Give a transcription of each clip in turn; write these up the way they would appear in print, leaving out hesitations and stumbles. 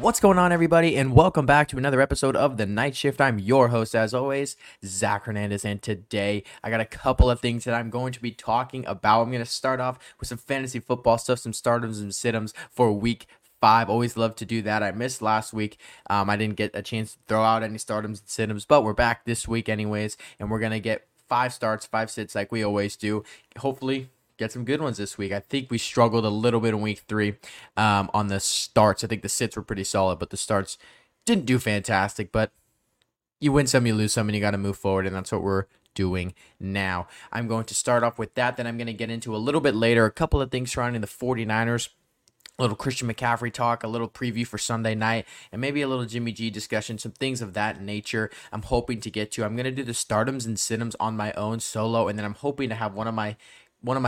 What's going on, everybody, and welcome back to another episode of The Night Shift. I'm your host, as always, Zach Hernandez, and today I got a couple of things that I'm going to be talking about. I'm going to start off with some fantasy football stuff, some stardoms and sit-ems for week 5. Always love to do that. I missed last week. I didn't get a chance to throw out any stardoms and sit-ems, but we're back this week anyways, and we're going to get 5 starts, 5 sits like we always do. Hopefully get some good ones this week. I think we struggled a little bit in week 3 on the starts. I think the sits were pretty solid, but the starts didn't do fantastic. But you win some, you lose some, and you got to move forward, and that's what we're doing now. I'm going to start off with that. Then I'm going to get into a little bit later a couple of things surrounding the 49ers, a little Christian McCaffrey talk, a little preview for Sunday night, and maybe a little Jimmy G discussion, some things of that nature I'm hoping to get to. I'm going to do the stardoms and sit-ems on my own solo, and then I'm hoping to have one of my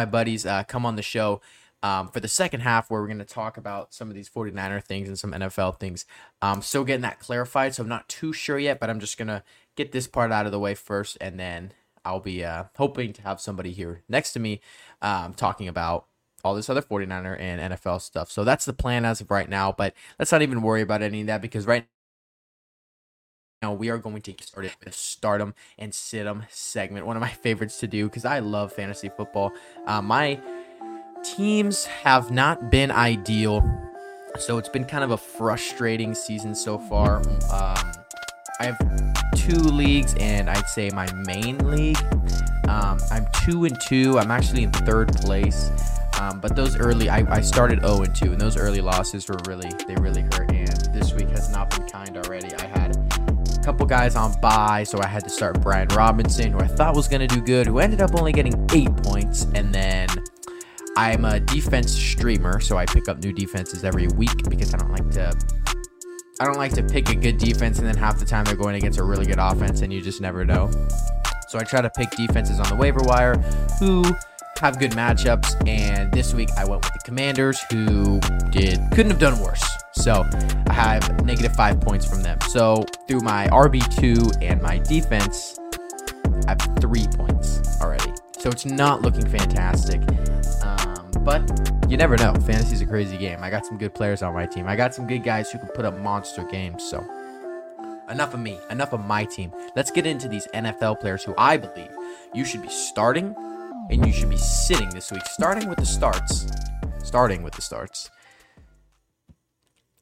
buddies come on the show for the second half, where we're going to talk about some of these 49er things and some NFL things. I'm still getting that clarified, so I'm not too sure yet, but I'm just going to get this part out of the way first, and then I'll be hoping to have somebody here next to me talking about all this other 49er and NFL stuff. So that's the plan as of right now, but let's not even worry about any of that, because right now we are going to get started with a Stardom and Sit-Em segment, one of my favorites to do because I love fantasy football. My teams have not been ideal, so it's been kind of a frustrating season so far. I have 2 leagues, and I'd say my main league, I'm 2-2. I'm actually in 3rd place, but those early, I started 0-2, and those early losses were really hurt, and this week has not been kind already. I had couple guys on bye, so I had to start Brian Robinson, who I thought was going to do good, who ended up only getting 8 points. And then I'm a defense streamer, so I pick up new defenses every week, because I don't like to pick a good defense and then half the time they're going against a really good offense, and you just never know. So I try to pick defenses on the waiver wire who have good matchups, and this week I went with the Commanders, who couldn't have done worse. So I have negative 5 points from them. So through my RB2 and my defense, I have 3 points already. So it's not looking fantastic, but you never know. Fantasy's a crazy game. I got some good players on my team. I got some good guys who can put up monster games. So enough of me, enough of my team. Let's get into these NFL players who I believe you should be starting and you should be sitting this week. Starting with the starts.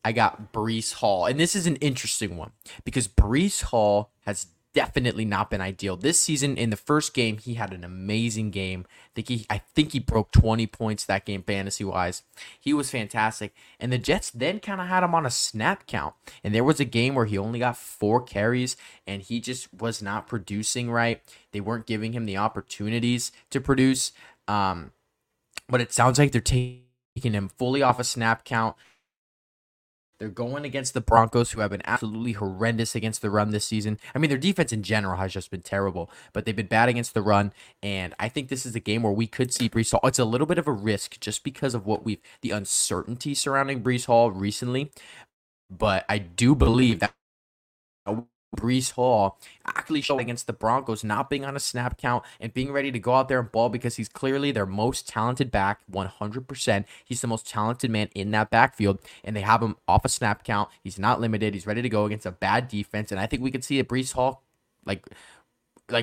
I got Breece Hall, and this is an interesting one because Breece Hall has definitely not been ideal this season. In the first game, he had an amazing game. I think he broke 20 points that game fantasy-wise. He was fantastic, and the Jets then kind of had him on a snap count, and there was a game where he only got 4 carries, and he just was not producing right. They weren't giving him the opportunities to produce, but it sounds like they're taking him fully off a snap count. They're going against the Broncos, who have been absolutely horrendous against the run this season. I mean, their defense in general has just been terrible, but they've been bad against the run, and I think this is a game where we could see Breece Hall. It's a little bit of a risk just because of the uncertainty surrounding Breece Hall recently, but I do believe that Breece Hall actually showed against the Broncos, not being on a snap count and being ready to go out there and ball, because he's clearly their most talented back, 100%. He's the most talented man in that backfield, and they have him off a snap count. He's not limited. He's ready to go against a bad defense, and I think we could see a Breece Hall like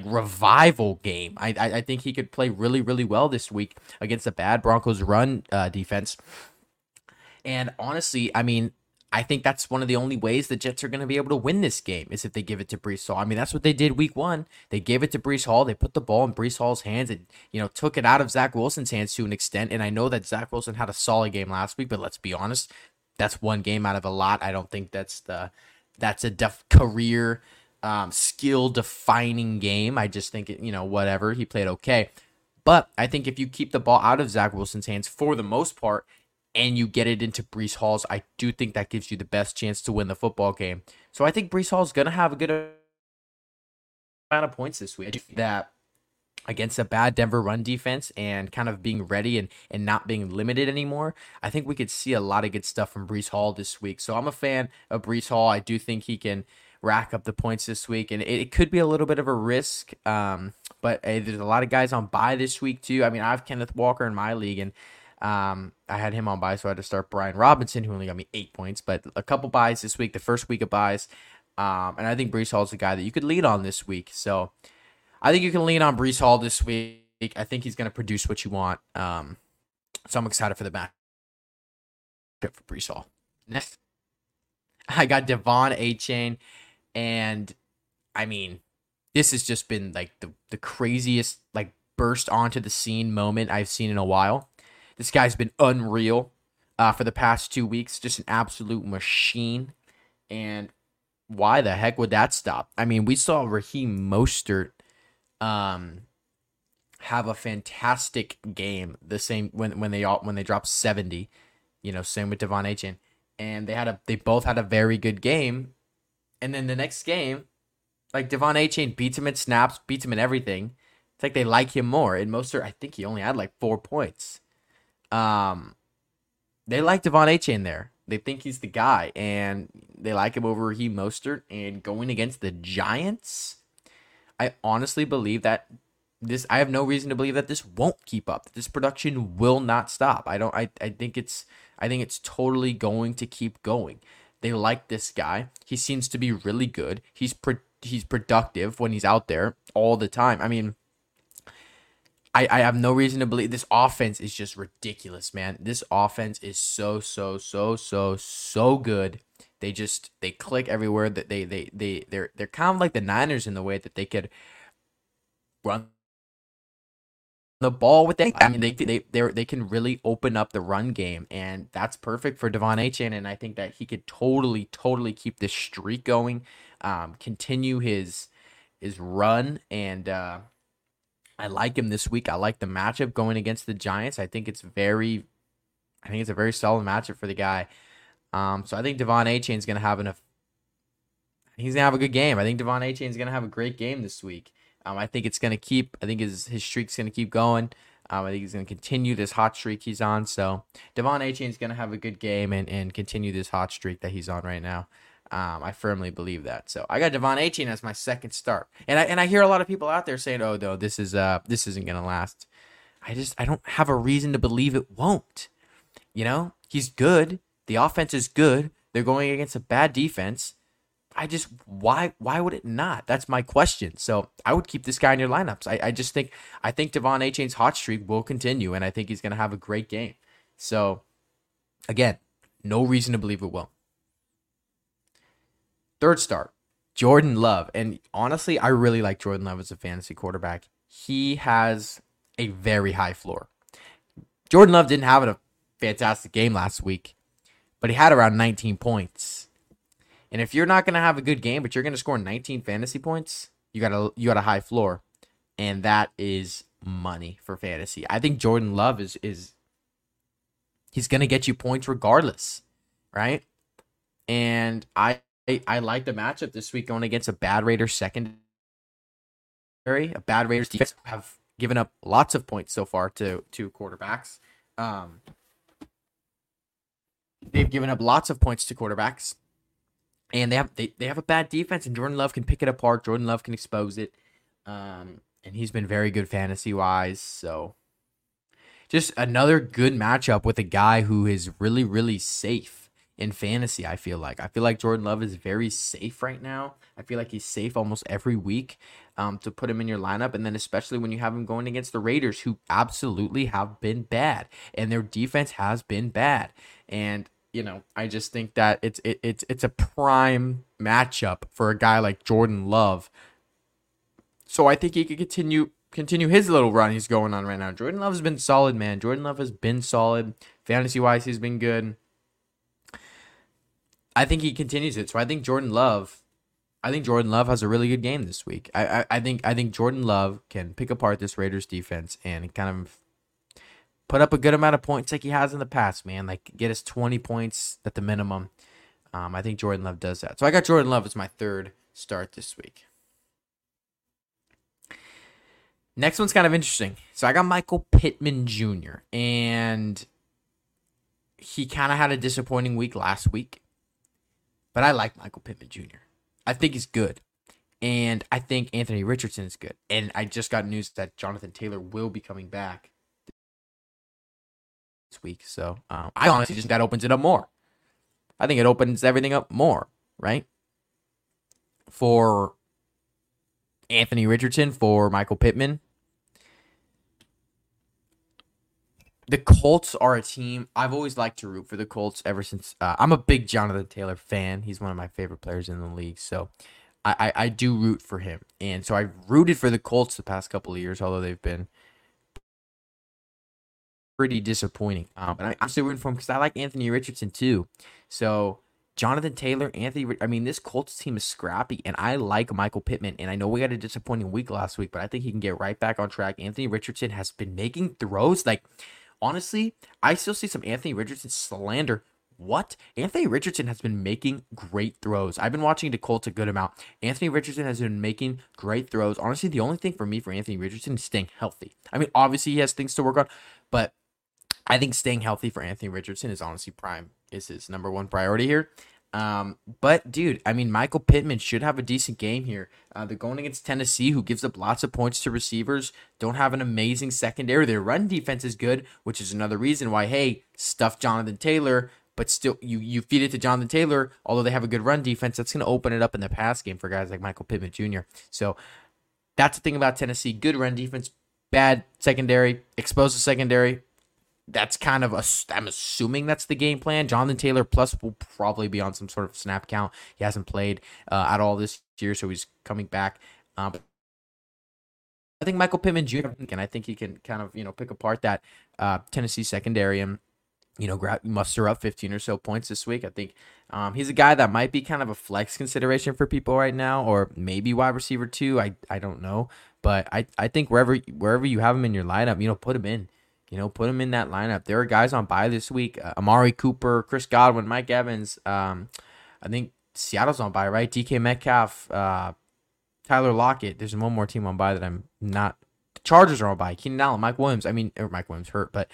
revival game. I think he could play really, really well this week against a bad Broncos run defense. And honestly, I mean, I think that's one of the only ways the Jets are going to be able to win this game, is if they give it to Breece Hall. I mean, that's what they did week 1. They gave it to Breece Hall. They put the ball in Breece Hall's hands and, took it out of Zach Wilson's hands to an extent. And I know that Zach Wilson had a solid game last week, but let's be honest, that's one game out of a lot. I don't think that's a career skill-defining game. I just think, whatever. He played okay. But I think if you keep the ball out of Zach Wilson's hands for the most part, and you get it into Breece Hall's, I do think that gives you the best chance to win the football game. So I think Breece Hall's going to have a good amount of points this week. I do think that against a bad Denver run defense and kind of being ready and not being limited anymore, I think we could see a lot of good stuff from Breece Hall this week. So I'm a fan of Breece Hall. I do think he can rack up the points this week, and it could be a little bit of a risk, but there's a lot of guys on bye this week too. I mean, I have Kenneth Walker in my league, and I had him on buy, so I had to start Brian Robinson, who only got me 8 points, but a couple buys this week, the first week of buys. And I think Breece Hall is a guy that you could lean on this week. So I think you can lean on Breece Hall this week. I think he's going to produce what you want. So I'm excited for the matchup for Breece Hall. Next, I got De'Von Achane, and I mean, this has just been like the craziest like burst onto the scene moment I've seen in a while. This guy's been unreal for the past 2 weeks, just an absolute machine. And why the heck would that stop? I mean, we saw Raheem Mostert have a fantastic game the same when they dropped 70, you know, same with De'Von Achane. And they both had a very good game. And then the next game, like De'Von Achane beats him in snaps, beats him in everything. It's like they like him more. And Mostert, I think he only had like 4 points. They like De'Von Achane there. They think he's the guy, and they like him over Raheem Mostert. And going against the Giants, I honestly believe that I have no reason to believe that this won't keep up. This production will not stop. I think it's totally going to keep going. They like this guy. He seems to be really good. He's productive when he's out there all the time. I mean, I have no reason to believe this offense is just ridiculous, man. This offense is so good. They click everywhere. That they're kind of like the Niners in the way that they could run the ball with them. I mean, they can really open up the run game, and that's perfect for De'Von Achane. And I think that he could totally keep this streak going, continue his run, and I like him this week. I like the matchup going against the Giants. I think it's a very solid matchup for the guy. So I think De'Von Achane is going to have he's going to have a good game. I think De'Von Achane is going to have a great game this week. I think it's going to keep. I think his streak's going to keep going. I think he's going to continue this hot streak he's on. So De'Von Achane is going to have a good game and continue this hot streak that he's on right now. I firmly believe that. So I got De'Von Achane as my second start. And I hear a lot of people out there saying, "Oh no, this isn't going to last." I don't have a reason to believe it won't. You know, he's good. The offense is good. They're going against a bad defense. Why would it not? That's my question. So I would keep this guy in your lineups. I think De'Von Achane's hot streak will continue, and I think he's going to have a great game. So again, no reason to believe it will. Third start, Jordan Love. And honestly, I really like Jordan Love as a fantasy quarterback. He has a very high floor. Jordan Love didn't have a fantastic game last week, but he had around 19 points. And if you're not going to have a good game, but you're going to score 19 fantasy points, you got a high floor, and that is money for fantasy. I think Jordan Love is he's going to get you points regardless, right? And I like the matchup this week going against a bad Raiders secondary, a bad Raiders defense who have given up lots of points so far to quarterbacks. They've given up lots of points to quarterbacks. And they have a bad defense, and Jordan Love can pick it apart. Jordan Love can expose it, and he's been very good fantasy wise. So, just another good matchup with a guy who is really, really safe in fantasy. I feel like Jordan Love is very safe right now. I feel like he's safe almost every week. To put him in your lineup, and then especially when you have him going against the Raiders, who absolutely have been bad, and their defense has been bad, and. You know, I just think that it's a prime matchup for a guy like Jordan Love. So I think he could continue his little run he's going on right now. Jordan Love has been solid, man. Jordan Love has been solid. Fantasy-wise, he's been good. I think he continues it. So I think Jordan Love has a really good game this week. I think Jordan Love can pick apart this Raiders defense and kind of put up a good amount of points like he has in the past, man. Like, get us 20 points at the minimum. I think Jordan Love does that. So I got Jordan Love as my third start this week. Next one's kind of interesting. So I got Michael Pittman Jr. And he kind of had a disappointing week last week. But I like Michael Pittman Jr. I think he's good. And I think Anthony Richardson is good. And I just got news that Jonathan Taylor will be coming back next week. So I honestly just think that opens it up more. I think it opens everything up more, right? For Anthony Richardson, for Michael Pittman. The Colts are a team. I've always liked to root for the Colts ever since. I'm a big Jonathan Taylor fan. He's one of my favorite players in the league. So I do root for him. And so I rooted for the Colts the past couple of years, although they've been pretty disappointing. But I'm still rooting for him because I like Anthony Richardson too. So Jonathan Taylor, this Colts team is scrappy, and I like Michael Pittman, and I know we had a disappointing week last week, but I think he can get right back on track. Anthony Richardson has been making throws. Like, honestly, I still see some Anthony Richardson slander. What? Anthony Richardson has been making great throws. I've been watching the Colts a good amount. Anthony Richardson has been making great throws. Honestly, the only thing for me for Anthony Richardson is staying healthy. I mean, obviously, he has things to work on, but I think staying healthy for Anthony Richardson is honestly prime. Is his number one priority here. But, dude, Michael Pittman should have a decent game here. They're going against Tennessee, who gives up lots of points to receivers, don't have an amazing secondary. Their run defense is good, which is another reason why, hey, stuff Jonathan Taylor, but still you feed it to Jonathan Taylor, although they have a good run defense. That's going to open it up in the pass game for guys like Michael Pittman Jr. So that's the thing about Tennessee. Good run defense, bad secondary, exposed the secondary. That's kind of I'm assuming that's the game plan. Jonathan Taylor plus will probably be on some sort of snap count. He hasn't played at all this year, so he's coming back. I think Michael Pittman Jr., and I think he can kind of, pick apart that Tennessee secondary and, muster up 15 or so points this week. I think he's a guy that might be kind of a flex consideration for people right now, or maybe wide receiver too. I don't know. But I think wherever you have him in your lineup, put him in. Put him in that lineup. There are guys on bye this week. Amari Cooper, Chris Godwin, Mike Evans. I think Seattle's on bye, right? DK Metcalf, Tyler Lockett. There's one more team on bye that I'm not. Chargers are on bye. Keenan Allen, Mike Williams. Mike Williams hurt, but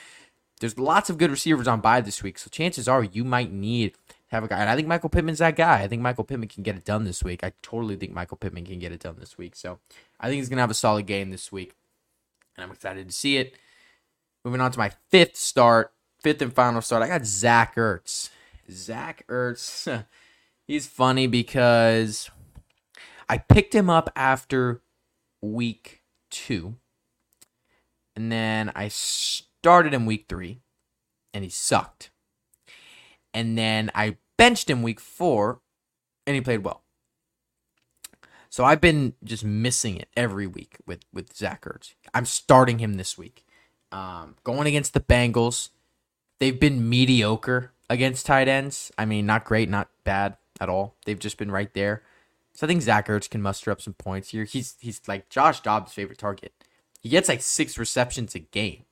there's lots of good receivers on bye this week. So chances are you might need to have a guy. And I think Michael Pittman's that guy. I think Michael Pittman can get it done this week. I totally think Michael Pittman can get it done this week. So I think he's going to have a solid game this week, and I'm excited to see it. Moving on to my fifth and final start. I got Zach Ertz. Zach Ertz, he's funny because I picked him up after week 2. And then I started him week 3, and he sucked. And then I benched him week 4, and he played well. So I've been just missing it every week with Zach Ertz. I'm starting him this week. Going against the Bengals, they've been mediocre against tight ends. Not great, not bad at all. They've just been right there. So I think Zach Ertz can muster up some points here. He's like Josh Dobbs' favorite target. He gets like 6 receptions a game,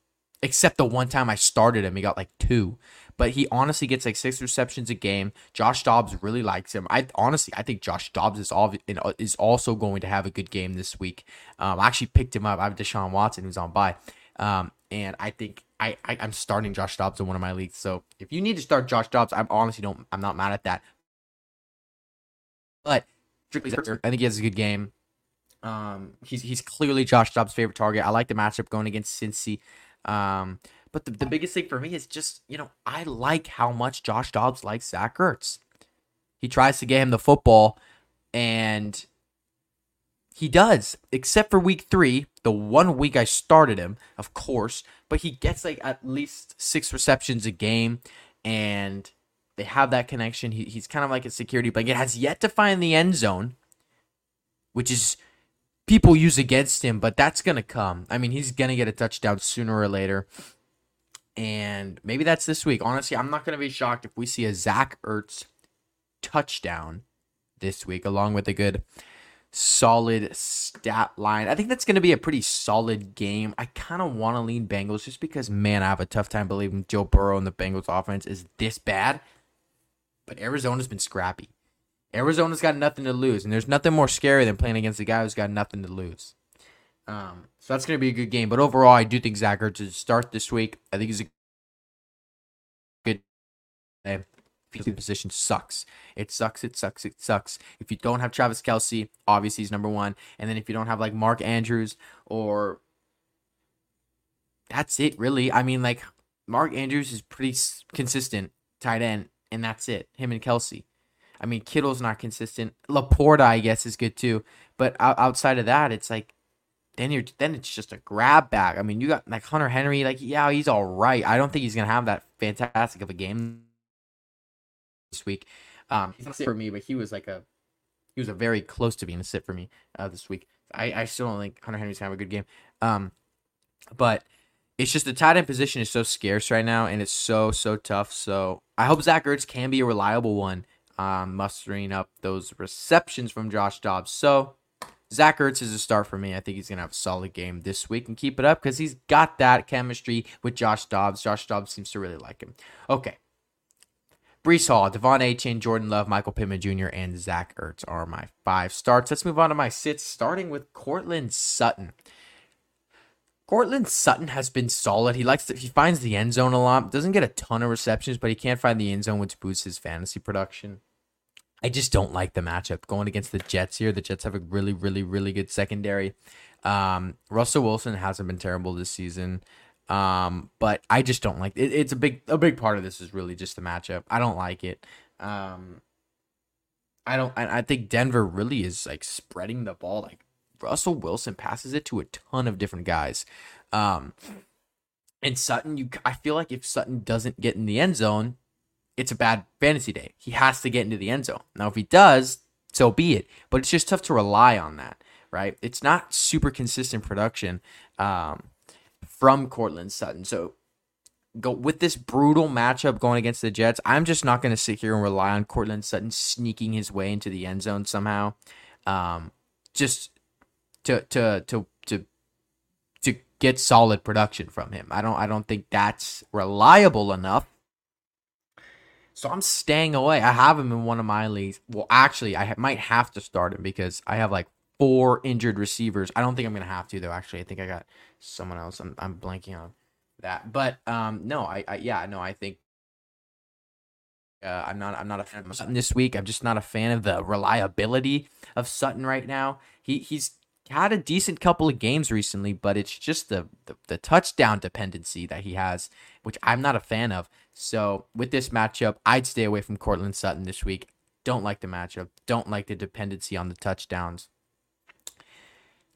except the one time I started him, he got like 2. But he honestly gets like 6 receptions a game. Josh Dobbs really likes him. I think Josh Dobbs is also going to have a good game this week. I actually picked him up. I have Deshaun Watson, who's on bye. And I think I'm starting Josh Dobbs in one of my leagues. So if you need to start Josh Dobbs, I'm not mad at that. But I think he has a good game. He's clearly Josh Dobbs' favorite target. I like the matchup going against Cincy. But the biggest thing for me is just, I like how much Josh Dobbs likes Zach Ertz. He tries to get him the football, and he does, except for week 3, the one week I started him, of course, but he gets like at least 6 receptions a game, and they have that connection. He's kind of like a security blanket. Has yet to find the end zone, which is people use against him, but that's going to come. He's going to get a touchdown sooner or later, and maybe that's this week. Honestly, I'm not going to be shocked if we see a Zach Ertz touchdown this week, along with a good solid stat line. I think that's going to be a pretty solid game. I kind of want to lean Bengals just because, I have a tough time believing Joe Burrow and the Bengals offense is this bad. But Arizona's been scrappy. Arizona's got nothing to lose, and there's nothing more scary than playing against a guy who's got nothing to lose. So that's going to be a good game. But overall, I do think Zach Ertz is start this week. I think he's a good game. The position sucks. It sucks. If you don't have Travis Kelce, obviously he's number one. And then if you don't have like Mark Andrews, that's it really. Mark Andrews is pretty consistent tight end, and that's it. Him and Kelsey. I mean, Kittle's not consistent. Laporta, I guess, is good too. But outside of that, it's like then it's just a grab bag. I mean, you got like Hunter Henry. Like, yeah, he's all right. I don't think he's gonna have that fantastic of a game this week. He's not a sit for me, but he was very close to being a sit for me this week. I still don't think Hunter Henry's gonna have a good game. But it's just the tight end position is so scarce right now, and it's so tough. So I hope Zach Ertz can be a reliable one. Mustering up those receptions from Josh Dobbs. So Zach Ertz is a start for me. I think he's going to have a solid game this week and keep it up because he's got that chemistry with Josh Dobbs. Josh Dobbs seems to really like him. Okay. Breece Hall, De'Von Achane, Jordan Love, Michael Pittman Jr., and Zach Ertz are my 5 starts. Let's move on to my sits, starting with Courtland Sutton. Courtland Sutton has been solid. He finds the end zone a lot. Doesn't get a ton of receptions, but he can't find the end zone, which boosts his fantasy production. I just don't like the matchup going against the Jets here. The Jets have a really, really, really good secondary. Russell Wilson hasn't been terrible this season, but I just don't like it. It's a big part of this is really just the matchup. I don't like it. I think Denver really is like spreading the ball like. Russell Wilson passes it to a ton of different guys. And Sutton, I feel like if Sutton doesn't get in the end zone, it's a bad fantasy day. He has to get into the end zone. Now, if he does, so be it. But it's just tough to rely on that, right? It's not super consistent production from Courtland Sutton. So go with this brutal matchup going against the Jets, I'm just not going to sit here and rely on Courtland Sutton sneaking his way into the end zone somehow. To get solid production from him. I don't think that's reliable enough. So I'm staying away. I have him in one of my leagues. Well, actually, I might have to start him because I have like 4 injured receivers. I don't think I'm gonna have to though. Actually, I think I got someone else. I'm blanking on that. But I'm not a fan of Sutton this week. I'm just not a fan of the reliability of Sutton right now. He's had a decent couple of games recently, but it's just the touchdown dependency that he has, which I'm not a fan of. So with this matchup, I'd stay away from Courtland Sutton this week. Don't like the matchup. Don't like the dependency on the touchdowns.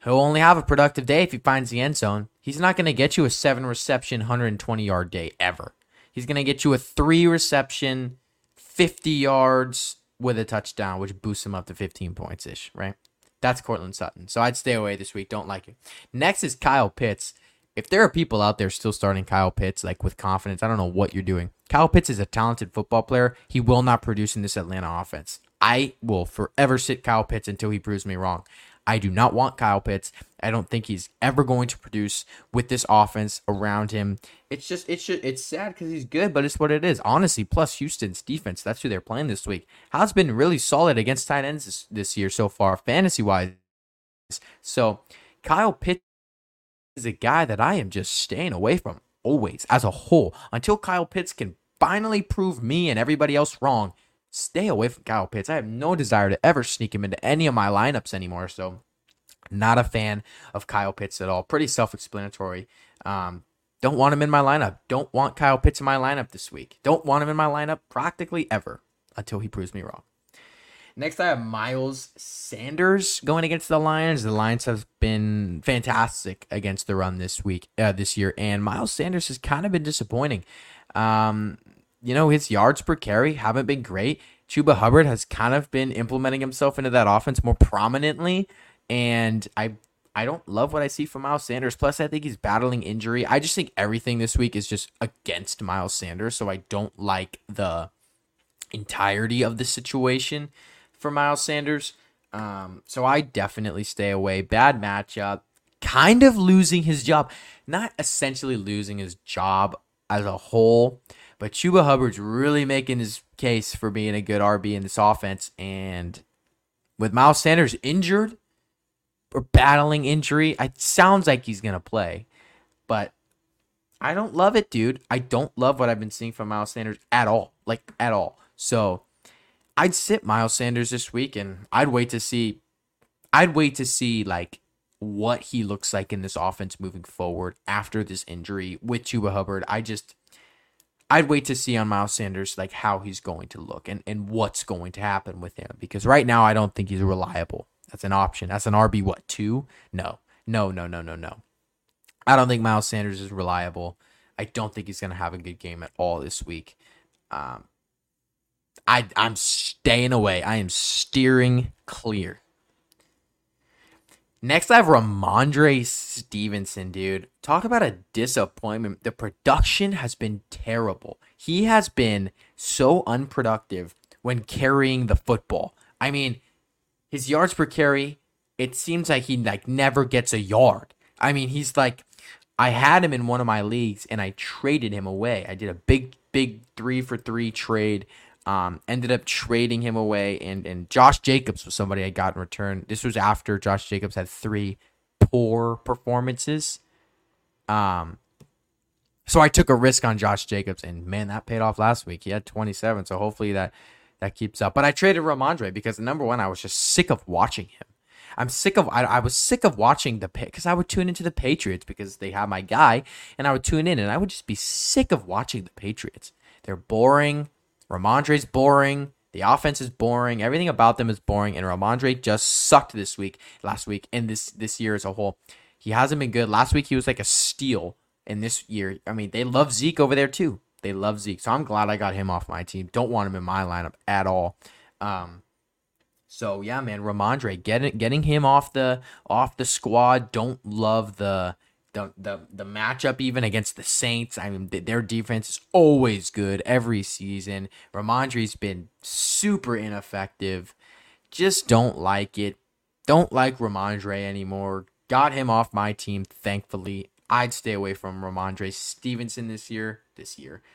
He'll only have a productive day if he finds the end zone. He's not going to get you a 7-reception, 120-yard day ever. He's going to get you a 3-reception, 50 yards with a touchdown, which boosts him up to 15 points-ish, right? That's Courtland Sutton. So I'd stay away this week. Don't like it. Next is Kyle Pitts. If there are people out there still starting Kyle Pitts like with confidence, I don't know what you're doing. Kyle Pitts is a talented football player. He will not produce in this Atlanta offense. I will forever sit Kyle Pitts until he proves me wrong. I do not want Kyle Pitts. I don't think he's ever going to produce with this offense around him. It's sad because he's good, but it's what it is. Honestly, plus Houston's defense, that's who they're playing this week, has been really solid against tight ends this year so far, fantasy-wise. So Kyle Pitts is a guy that I am just staying away from always as a whole. Until Kyle Pitts can finally prove me and everybody else wrong, stay away from Kyle Pitts. I have no desire to ever sneak him into any of my lineups anymore. So, not a fan of Kyle Pitts at all. Pretty self-explanatory. Don't want him in my lineup. Don't want Kyle Pitts in my lineup this week. Don't want him in my lineup practically ever until he proves me wrong. Next, I have Miles Sanders going against the Lions. The Lions have been fantastic against the run this year, and Miles Sanders has kind of been disappointing. You know, his yards per carry haven't been great. Chuba Hubbard has kind of been implementing himself into that offense more prominently, and I don't love what I see from Miles Sanders. Plus, I think he's battling injury. I just think everything this week is just against Miles Sanders, so I don't like the entirety of the situation for Miles Sanders. So I definitely stay away. Bad matchup. Kind of losing his job. Not essentially losing his job as a whole, but Chuba Hubbard's really making his case for being a good RB in this offense. And with Miles Sanders injured or battling injury, it sounds like he's going to play. But I don't love it, dude. I don't love what I've been seeing from Miles Sanders at all. Like, at all. So I'd sit Miles Sanders this week, and I'd wait to see, like, what he looks like in this offense moving forward after this injury with Chuba Hubbard. I'd wait to see on Miles Sanders like how he's going to look and what's going to happen with him, because right now I don't think he's reliable. That's an option. That's an RB, what, two? No. I don't think Miles Sanders is reliable. I don't think he's going to have a good game at all this week. I'm staying away. I am steering clear. Next, I have Rhamondre Stevenson, dude. Talk about a disappointment. The production has been terrible. He has been so unproductive when carrying the football. I mean, his yards per carry, it seems like he never gets a yard. I mean, he's I had him in one of my leagues, and I traded him away. I did a big 3-for-3 trade. Ended up trading him away, and Josh Jacobs was somebody I got in return. This was after Josh Jacobs had 3 poor performances. So I took a risk on Josh Jacobs, and man, that paid off last week. He had 27, so hopefully that keeps up. But I traded Rhamondre because, number one, I was just sick of watching him. I was sick of watching because I would tune into the Patriots because they have my guy, and I would tune in, and I would just be sick of watching the Patriots. They're boring. Rhamondre's boring. The offense is boring. Everything about them is boring. And Rhamondre just sucked this week, last week, and this year as a whole. He hasn't been good. Last week, he was like a steal. And this year, I mean, they love Zeke over there too. They love Zeke. So I'm glad I got him off my team. Don't want him in my lineup at all. So yeah, man, Rhamondre, getting him off the squad. Don't love the matchup even against the Saints. I mean, their defense is always good every season. Rhamondre's been super ineffective. Just don't like it. Don't like Rhamondre anymore. Got him off my team, thankfully. I'd stay away from Rhamondre Stevenson this year.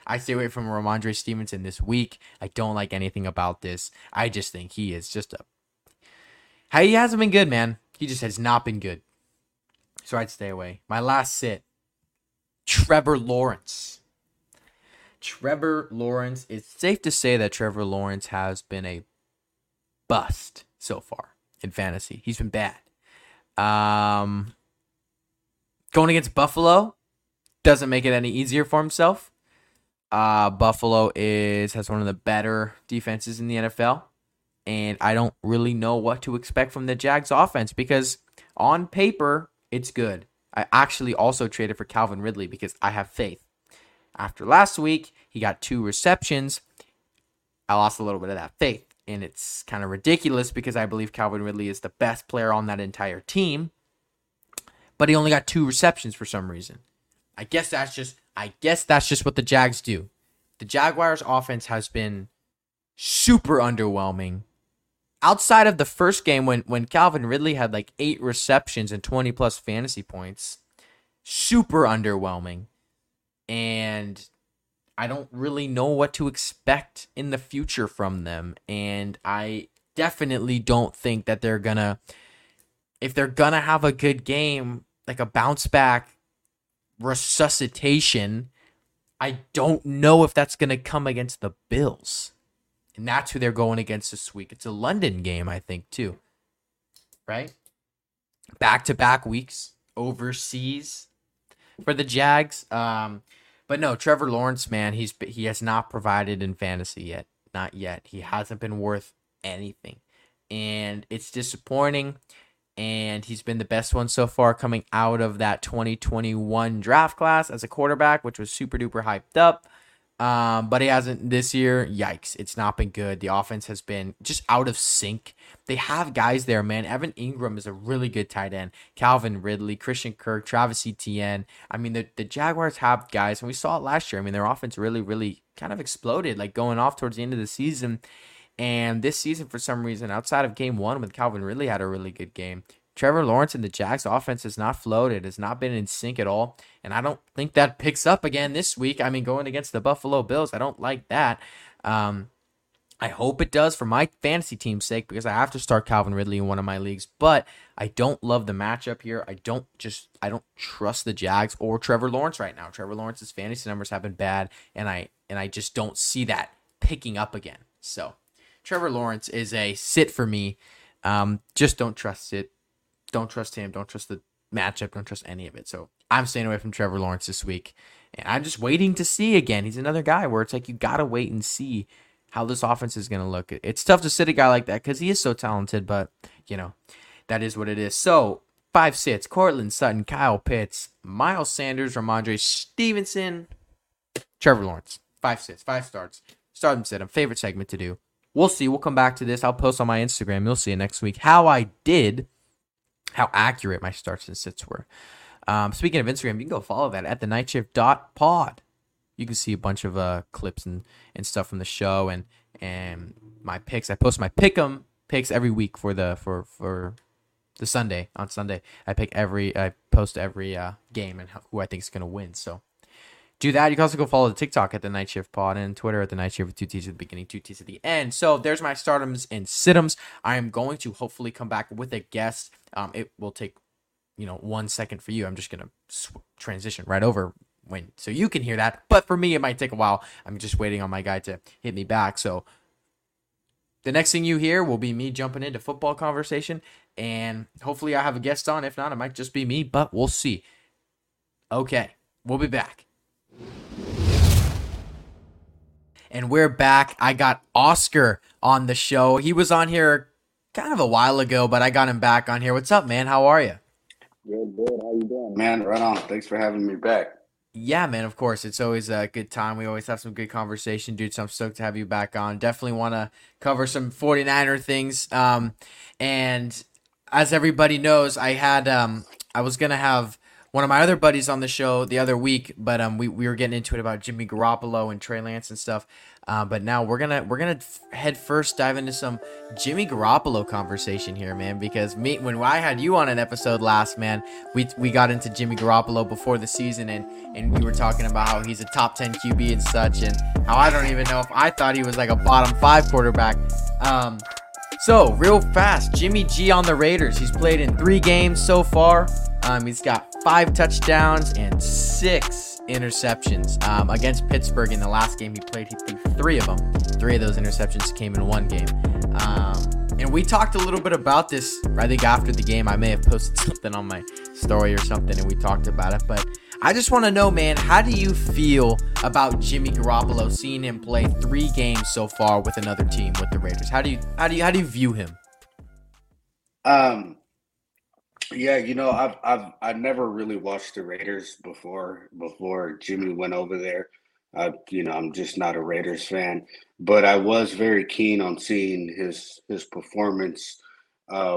I stay away from Rhamondre Stevenson this week. I don't like anything about this. I just think he is just he hasn't been good, man. He just has not been good. So I'd stay away. My last sit, Trevor Lawrence. It's safe to say that Trevor Lawrence has been a bust so far in fantasy. He's been bad. Going against Buffalo doesn't make it any easier for himself. Buffalo has one of the better defenses in the NFL. And I don't really know what to expect from the Jags offense because on paper, it's good. I actually also traded for Calvin Ridley because I have faith. After last week, he got 2 receptions. I lost a little bit of that faith, and it's kind of ridiculous because I believe Calvin Ridley is the best player on that entire team, but he only got 2 receptions for some reason. I guess that's just what the Jags do. The Jaguars' offense has been super underwhelming. Outside of the first game when Calvin Ridley had 8 receptions and 20-plus fantasy points, super underwhelming. And I don't really know what to expect in the future from them. And I definitely don't think that they're going to... If they're going to have a good game, a bounce-back resuscitation, I don't know if that's going to come against the Bills. And that's who they're going against this week. It's a London game, I think, too. Right? Back-to-back weeks overseas for the Jags. But no, Trevor Lawrence, man, he has not provided in fantasy yet. Not yet. He hasn't been worth anything. And it's disappointing. And he's been the best one so far coming out of that 2021 draft class as a quarterback, which was super-duper hyped up. But he hasn't this year. Yikes. It's not been good. The offense has been just out of sync. They have guys there, man. Evan Ingram is a really good tight end. Calvin Ridley, Christian Kirk, Travis Etienne. I mean, the Jaguars have guys, and we saw it last year. I mean, their offense really, really kind of exploded, going off towards the end of the season. And this season, for some reason, outside of game 1 when Calvin Ridley had a really good game, Trevor Lawrence and the Jags offense has not flowed. It has not been in sync at all. And I don't think that picks up again this week. I mean, going against the Buffalo Bills, I don't like that. I hope it does for my fantasy team's sake because I have to start Calvin Ridley in one of my leagues. But I don't love the matchup here. I don't trust the Jags or Trevor Lawrence right now. Trevor Lawrence's fantasy numbers have been bad, and I just don't see that picking up again. So Trevor Lawrence is a sit for me. Just don't trust it. Don't trust him. Don't trust the matchup. Don't trust any of it. So I'm staying away from Trevor Lawrence this week. And I'm just waiting to see again. He's another guy where it's like you got to wait and see how this offense is going to look. It's tough to sit a guy like that because he is so talented, but, you know, that is what it is. So, 5 sits, Courtland Sutton, Kyle Pitts, Miles Sanders, Rhamondre Stevenson, Trevor Lawrence. 5 sits, 5 starts. Start and sit. Favorite segment to do. We'll see. We'll come back to this. I'll post on my Instagram. You'll see it next week how I did, how accurate my starts and sits were. Speaking of Instagram, you can go follow that at thenightshift.pod. You can see a bunch of clips and stuff from the show and my picks. I post my pick'em picks every week for the Sunday. On Sunday, I post every game and who I think is going to win. So do that. You can also go follow the TikTok at the Night Shift Pod and Twitter at the Night Shift with 2 T's at the beginning, 2 T's at the end. So there's my startems and situms. I am going to hopefully come back with a guest. It will take 1 second for you. I'm just gonna transition right over. So you can hear that, but for me it might take a while. I'm just waiting on my guy to hit me back. So the next thing you hear will be me jumping into football conversation, and hopefully I have a guest on. If not, it might just be me, but we'll see. Okay, we'll be back. And we're back. I got Oscar on the show. He was on here kind of a while ago, but I got him back on here. What's up, man? How are you? Good. How you doing, man? Right on. Thanks for having me back. Yeah, man, of course. It's always a good time. We always have some good conversation, dude, so I'm stoked to have you back on. Definitely want to cover some 49er things. And as everybody knows, I was going to have one of my other buddies on the show the other week, but we were getting into it about Jimmy Garoppolo and Trey Lance and stuff. But now we're gonna head first dive into some Jimmy Garoppolo conversation here, man. Because when I had you on an episode last, man, we got into Jimmy Garoppolo before the season, and we were talking about how he's a top 10 QB and such, and how I don't even know if I thought he was like a bottom 5 quarterback. So real fast, Jimmy G on the Raiders. He's played in 3 games so far. He's got 5 touchdowns and 6 interceptions. Against Pittsburgh in the last game he played, he threw 3 of them. 3 of those interceptions came in 1 game. And we talked a little bit about this. I think after the game, I may have posted something on my story or something, and we talked about it. But I just want to know, man, how do you feel about Jimmy Garoppolo, seeing him play 3 games so far with another team, with the Raiders? How do you view him? Yeah, I've never really watched the Raiders before Jimmy went over there. I'm just not a Raiders fan, but I was very keen on seeing his performance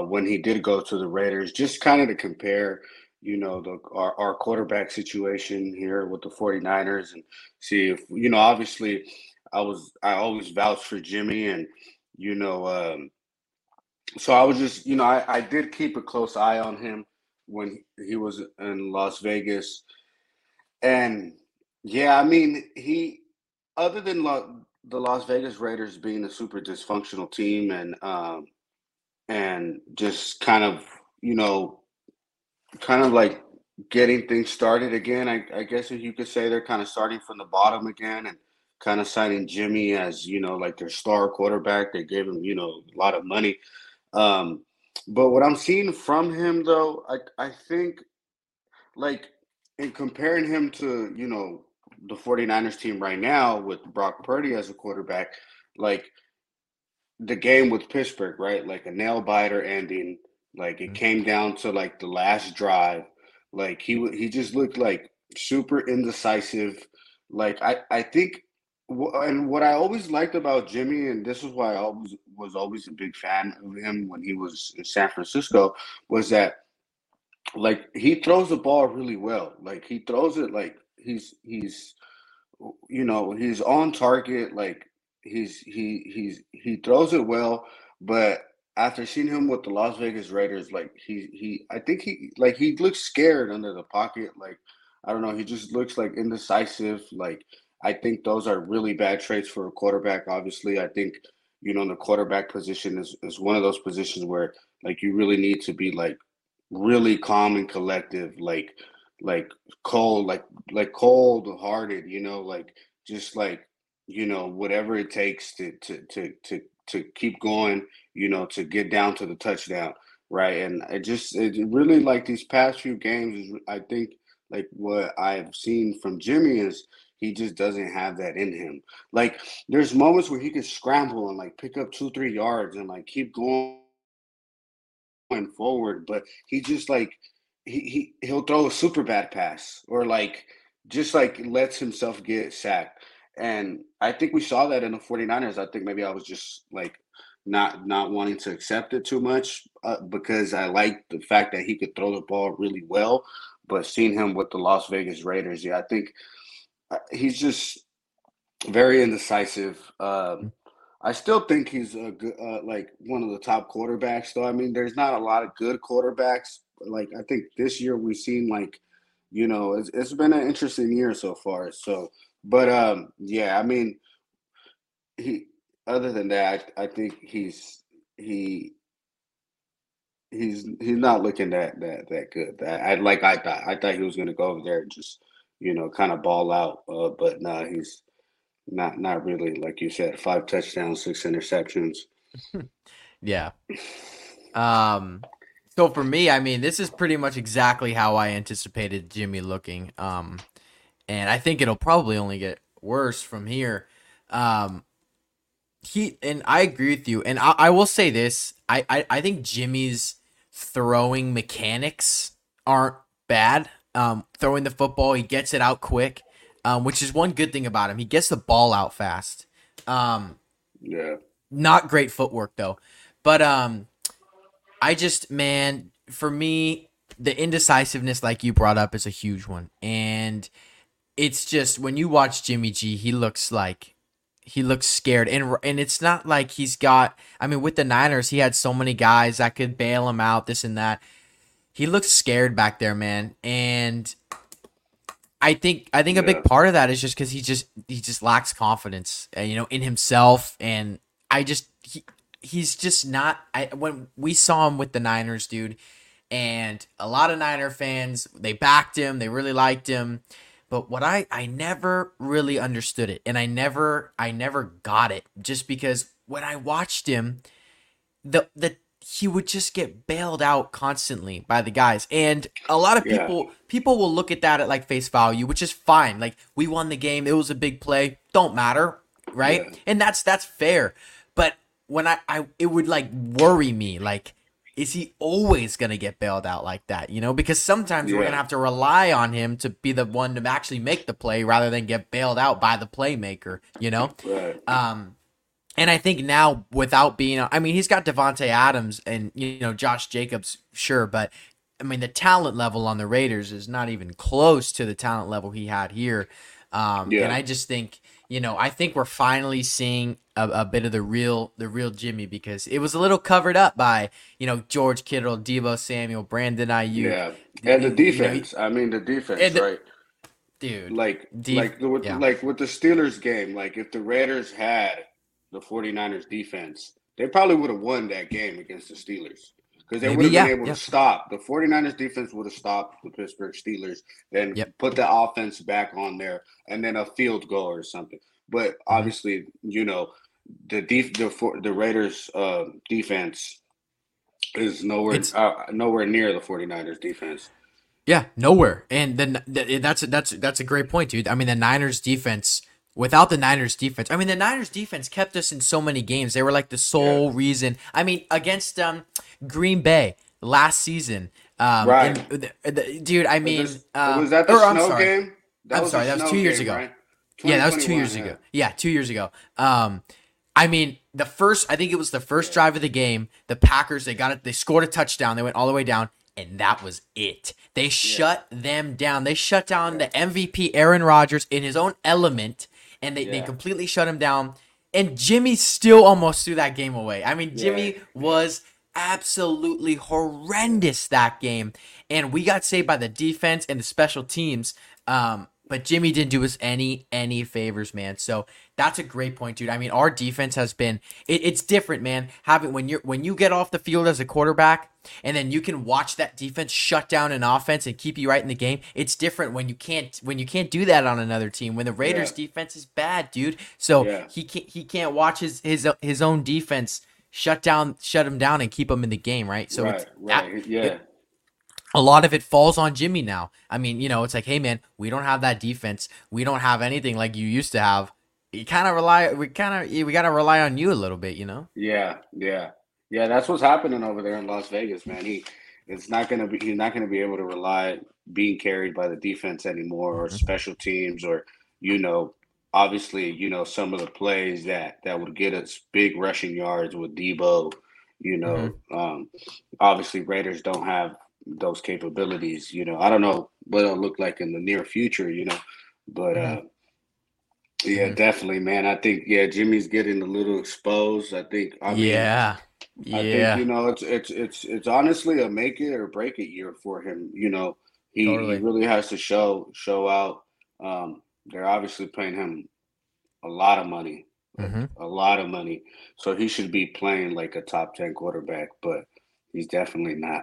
when he did go to the Raiders, just kind of to compare, our quarterback situation here with the 49ers and see if, obviously I always vouched for Jimmy and, so I was just, I did keep a close eye on him when he was in Las Vegas. And yeah, other than the Las Vegas Raiders being a super dysfunctional team and just kind of like getting things started again, I guess if you could say they're kind of starting from the bottom again and kind of signing Jimmy as, like their star quarterback. They gave him, a lot of money. But what I'm seeing from him, though, I think, like, in comparing him to, the 49ers team right now with Brock Purdy as a quarterback, like the game with Pittsburgh, right? Like a nail-biter ending. Like it came down to, like, the last drive. Like he just looked, like, super indecisive. Like I think – and what I always liked about Jimmy, and this is why I was always a big fan of him when he was in San Francisco, was that, like, he throws the ball really well. Like, he throws it like he's on target. Like, he throws it well. But after seeing him with the Las Vegas Raiders, like I think he looks scared under the pocket. Like, I don't know, he just looks like indecisive. Like, I think those are really bad traits for a quarterback. Obviously, I think, the quarterback position is one of those positions where, like, you really need to be, like, really calm and collective, like cold-hearted, whatever it takes to keep going, to get down to the touchdown, right? And it really, like, these past few games, I think, like what I've seen from Jimmy is he just doesn't have that in him. Like, there's moments where he can scramble and, like, pick up 2-3 yards and, like, keep going forward, but he just, like, he'll throw a super bad pass or, like, just, like, lets himself get sacked. And I think we saw that in the 49ers. I think maybe I was just, like, not wanting to accept it too much because I like the fact that he could throw the ball really well. But seeing him with the Las Vegas Raiders, yeah, I think he's just very indecisive. I still think he's a good, like one of the top quarterbacks, though. I mean, there's not a lot of good quarterbacks. Like, I think this year we've seen, like, you know, it's been an interesting year so far. So, but yeah, I mean, he. Other than that, I think he's not looking that good. I thought he was going to go over there and just, you know, kind of ball out. But no, he's not really, like you said, 5 touchdowns, 6 interceptions. Yeah. So for me, I mean, this is pretty much exactly how I anticipated Jimmy looking. And I think it'll probably only get worse from here. And I agree with you. And I will say this. I think Jimmy's throwing mechanics aren't bad. Throwing the football, he gets it out quick, which is one good thing about him. He gets the ball out fast. Yeah. Not great footwork, though. But I just, man, for me, the indecisiveness, like you brought up, is a huge one. And it's just, when you watch Jimmy G, he looks scared, and it's not like he's got, I mean, with the Niners, he had so many guys that could bail him out, this and that. He looks scared back there, man. And I think a big part of that is just because he just lacks confidence, you know, in himself. And he's just not, when we saw him with the Niners, dude, and a lot of Niner fans, they backed him. They really liked him. But what I never really understood it, and I never got it, just because when I watched him, he would just get bailed out constantly by the guys. And a lot of people will look at that at like face value, which is fine. Like, we won the game, it was a big play, don't matter, right? Yeah. And that's fair. But when it would like worry me, like, is he always going to get bailed out like that? You know, because sometimes we're going to have to rely on him to be the one to actually make the play rather than get bailed out by the playmaker, you know? Right. And I think now, without being, I mean, he's got Devontae Adams and, you know, Josh Jacobs, sure. But I mean, the talent level on the Raiders is not even close to the talent level he had here. And I just think, you know, I think we're finally seeing a bit of the real Jimmy, because it was a little covered up by, you know, George Kittle, Deebo Samuel, Brandon Ayuk. Yeah, and the defense. You know, the defense, right? Dude. Like with the Steelers game, like if the Raiders had the 49ers defense, they probably would have won that game against the Steelers, because they would have been able to stop. The 49ers defense would have stopped the Pittsburgh Steelers, then put the offense back on there, and then a field goal or something. But obviously, you know, the Raiders defense is nowhere near the 49ers defense. Yeah, nowhere. And then that's a great point, dude. I mean, the Niners defense kept us in so many games. They were like the sole reason. I mean, against Green Bay last season. Right. Dude, I mean. Was that the snow game? I'm sorry, that was 2 years ago. Right? Yeah, that was 2 years ago. Yeah, 2 years ago. I mean, I think it was the first drive of the game. The Packers, they scored a touchdown. They went all the way down, and that was it. They shut them down. They shut down the MVP Aaron Rodgers in his own element, and they completely shut him down. And Jimmy still almost threw that game away. I mean, Jimmy was absolutely horrendous that game, and we got saved by the defense and the special teams. But Jimmy didn't do us any favors, man. So that's a great point, dude. I mean, our defense has been it's different, man. When you get off the field as a quarterback, and then you can watch that defense shut down an offense and keep you right in the game. It's different when you can't do that on another team. When the Raiders defense is bad, dude. So he can't watch his own defense shut him down and keep him in the game, right? So right, it's, right. That, yeah. It, a lot of it falls on Jimmy now. I mean, you know, it's like, hey, man, we don't have that defense. We don't have anything like you used to have. You kind of rely, we got to rely on you a little bit, you know? Yeah. That's what's happening over there in Las Vegas, man. He's not going to be able to rely being carried by the defense anymore or special teams or, you know, obviously, you know, some of the plays that would get us big rushing yards with Debo, you know, obviously Raiders don't have those capabilities, you know. I don't know what it'll look like in the near future, you know, but definitely, man. I think, Jimmy's getting a little exposed. I think, you know, it's honestly a make it or break it year for him. You know, he really has to show out. They're obviously paying him a lot of money, so he should be playing like a top 10 quarterback, but he's definitely not.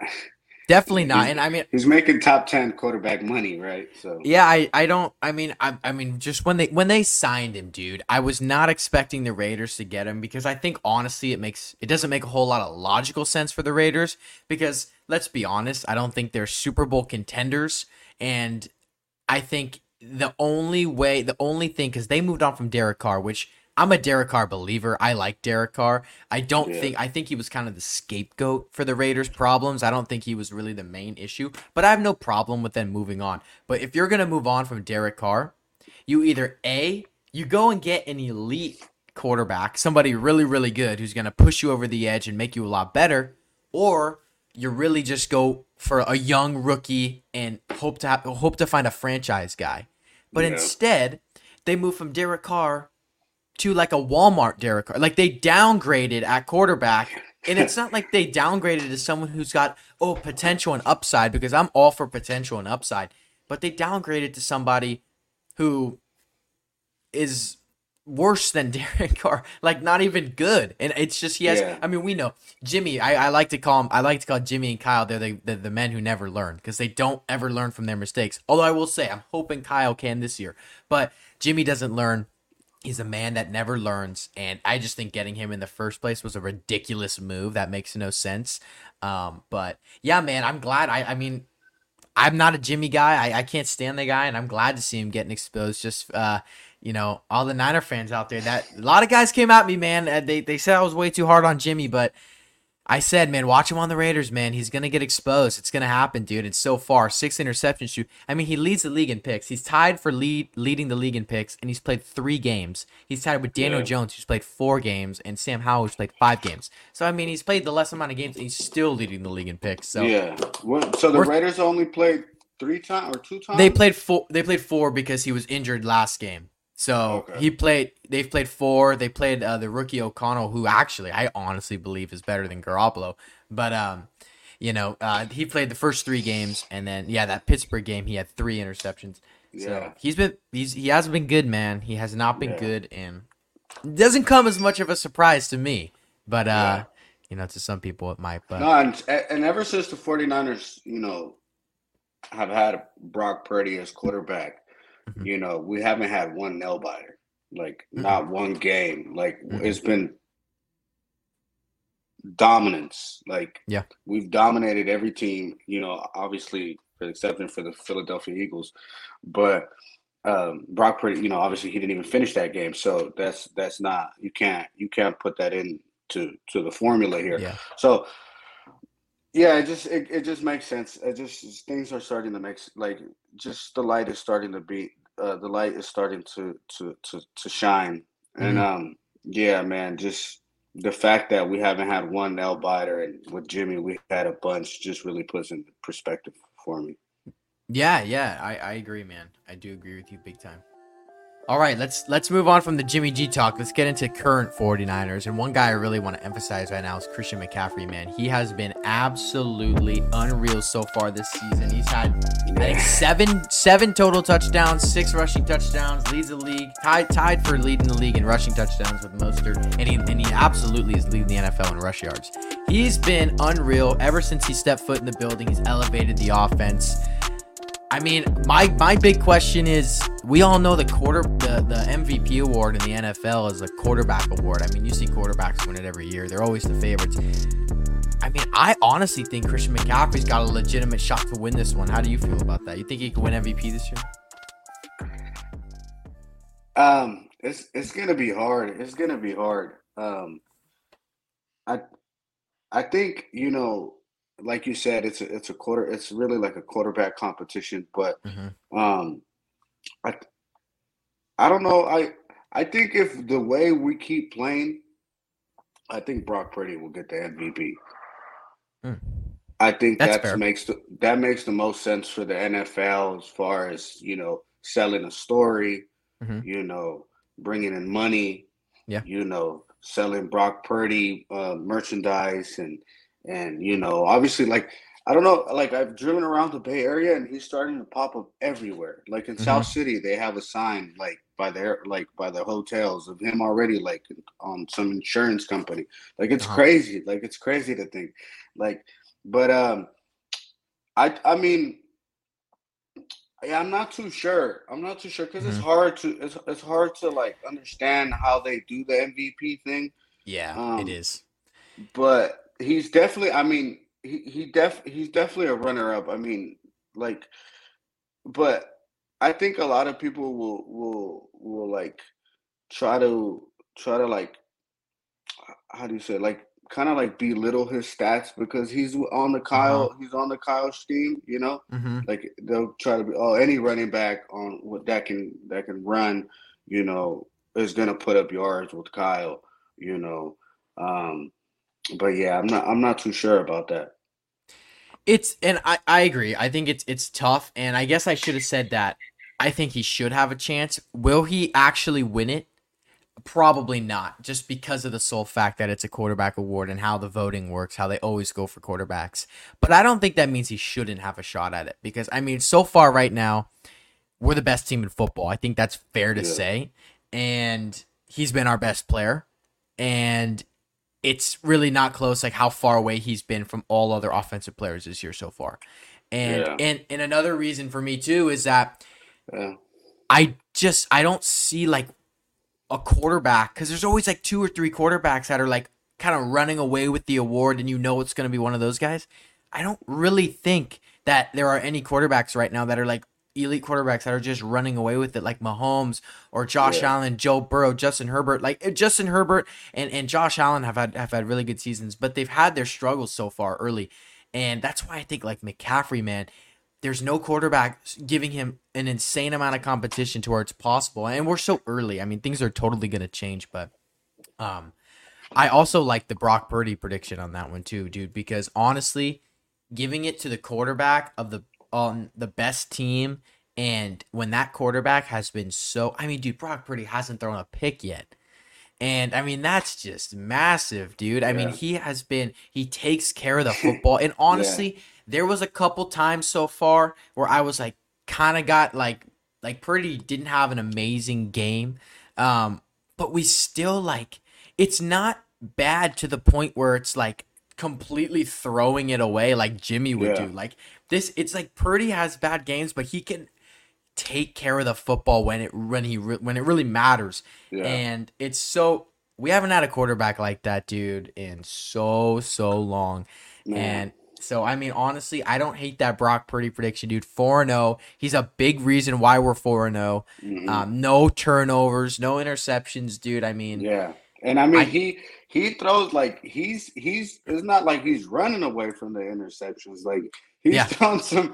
Definitely not. And I mean, he's making top 10 quarterback money, right? So yeah, I mean, just when they signed him, dude, I was not expecting the Raiders to get him because I think honestly it doesn't make a whole lot of logical sense for the Raiders because let's be honest, I don't think they're Super Bowl contenders, and I think the only thing because they moved on from Derek Carr, which I'm a Derek Carr believer. I like Derek Carr. I think he was kind of the scapegoat for the Raiders' problems. I don't think he was really the main issue, but I have no problem with them moving on. But if you're going to move on from Derek Carr, you either A, you go and get an elite quarterback, somebody really, really good who's going to push you over the edge and make you a lot better, or you really just go for a young rookie and hope to find a franchise guy. But instead, they move from Derek Carr to like a Walmart Derek Carr. Like they downgraded at quarterback, and it's not like they downgraded to someone who's got potential and upside, because I'm all for potential and upside, but they downgraded to somebody who is worse than Derek Carr, like not even good. And it's just I mean, we know Jimmy, I like to call Jimmy and Kyle, they're the men who never learn because they don't ever learn from their mistakes. Although I will say I'm hoping Kyle can this year, but Jimmy doesn't learn. He's a man that never learns, and I just think getting him in the first place was a ridiculous move. That makes no sense. But, yeah, man, I'm glad. I mean, I'm not a Jimmy guy. I can't stand the guy, and I'm glad to see him getting exposed. Just, you know, all the Niner fans out there. A lot of guys came at me, man. They said I was way too hard on Jimmy, but I said, man, watch him on the Raiders, man. He's going to get exposed. It's going to happen, dude. And so far, 6 interceptions. I mean, he leads the league in picks. He's tied for leading the league in picks, and he's played 3 games. He's tied with Daniel Jones, who's played 4 games, and Sam Howell, who's played 5 games. So, I mean, he's played the less amount of games, and he's still leading the league in picks. So, so the Raiders only played 3 times or 2 times? They played four because he was injured last game. So they've played 4. They played the rookie O'Connell, who actually I honestly believe is better than Garoppolo. But, you know, he played the first 3 games. And then, that Pittsburgh game, he had 3 interceptions. Yeah. So he hasn't been good, man. He has not been good. And it doesn't come as much of a surprise to me. But, you know, to some people it might. But no, and ever since the 49ers, you know, have had Brock Purdy as quarterback, you know, we haven't had one nail biter, like not one game. Like it's been dominance. Like we've dominated every team. You know, obviously, except for the Philadelphia Eagles. But Brock Purdy, you know, obviously he didn't even finish that game. So that's not you can't put that into the formula here. Yeah. So. Yeah, it just makes sense. Things are starting to make the light is starting to be the light is starting to shine. And yeah, man, just the fact that we haven't had one nail biter, and with Jimmy we had a bunch, just really puts in perspective for me. Yeah, I agree, man. I do agree with you big time. All right, let's move on from the Jimmy G talk. Let's get into current 49ers. And one guy I really want to emphasize right now is Christian McCaffrey, man. He has been absolutely unreal so far this season. He's had, I think, seven total touchdowns, 6 rushing touchdowns, leads the league, tied for leading the league in rushing touchdowns with Mostert. And he absolutely is leading the NFL in rush yards. He's been unreal ever since he stepped foot in the building. He's elevated the offense. I mean, my big question is, we all know the MVP award in the NFL is a quarterback award. I mean, you see quarterbacks win it every year. They're always the favorites. I mean, I honestly think Christian McCaffrey's got a legitimate shot to win this one. How do you feel about that? You think he can win MVP this year? It's gonna be hard. I think, you know, like you said, it's really like a quarterback competition, but I don't know. I think if the way we keep playing, I think Brock Purdy will get the MVP. I think that makes the most sense for the NFL as far as, you know, selling a story, you know, bringing in money, you know, selling Brock Purdy merchandise and, you know, obviously, like, I don't know, like, I've driven around the Bay Area and he's starting to pop up everywhere. Like in South City, they have a sign like by the hotels of him already, like on some insurance company. Like it's crazy. Like it's crazy to think. Like, but I mean, yeah, I'm not too sure. Because it's hard to like understand how they do the MVP thing. Yeah, it is. But he's definitely, I mean, he's definitely a runner-up. I mean, like, but I think a lot of people will like try to like, how do you say, like, kind of like belittle his stats because he's on the Kyle scheme, you know, like they'll try to be, oh, any running back on what that can run, you know, is going to put up yards with Kyle, you know. But yeah, I'm not too sure about that. I agree. I think it's tough, and I guess I should have said that. I think he should have a chance. Will he actually win it? Probably not, just because of the sole fact that it's a quarterback award and how the voting works, how they always go for quarterbacks. But I don't think that means he shouldn't have a shot at it, because I mean, so far right now, we're the best team in football. I think that's fair to say, and he's been our best player, and it's really not close, like how far away he's been from all other offensive players this year so far. And another reason for me too is that I don't see like a quarterback, because there's always like two or three quarterbacks that are like kind of running away with the award, and you know it's going to be one of those guys. I don't really think that there are any quarterbacks right now that are like elite quarterbacks that are just running away with it, like Mahomes or Josh Allen, Joe Burrow, Justin Herbert. Like Justin Herbert and Josh Allen have had really good seasons, but they've had their struggles so far early. And that's why I think like McCaffrey, man, there's no quarterback giving him an insane amount of competition to where it's possible. And we're so early. I mean, things are totally going to change, but I also like the Brock Purdy prediction on that one too, dude, because honestly, giving it to the quarterback of the best team, and when that quarterback has been so, I mean, dude, Brock Purdy hasn't thrown a pick yet, and I mean that's just massive, dude. I mean he takes care of the football, and honestly there was a couple times so far where I was like, kind of got like Purdy didn't have an amazing game, but we still like, it's not bad to the point where it's like completely throwing it away like Jimmy would do. Like this, it's like Purdy has bad games, but he can take care of the football when it really matters. And it's so, we haven't had a quarterback like that, dude, in so long. And so I mean, honestly, I don't hate that Brock Purdy prediction, dude. 4-0. He's a big reason why we're 4-0. No turnovers, no interceptions, dude. I mean, and I mean, he throws like he's it's not like he's running away from the interceptions. Like he's throwing some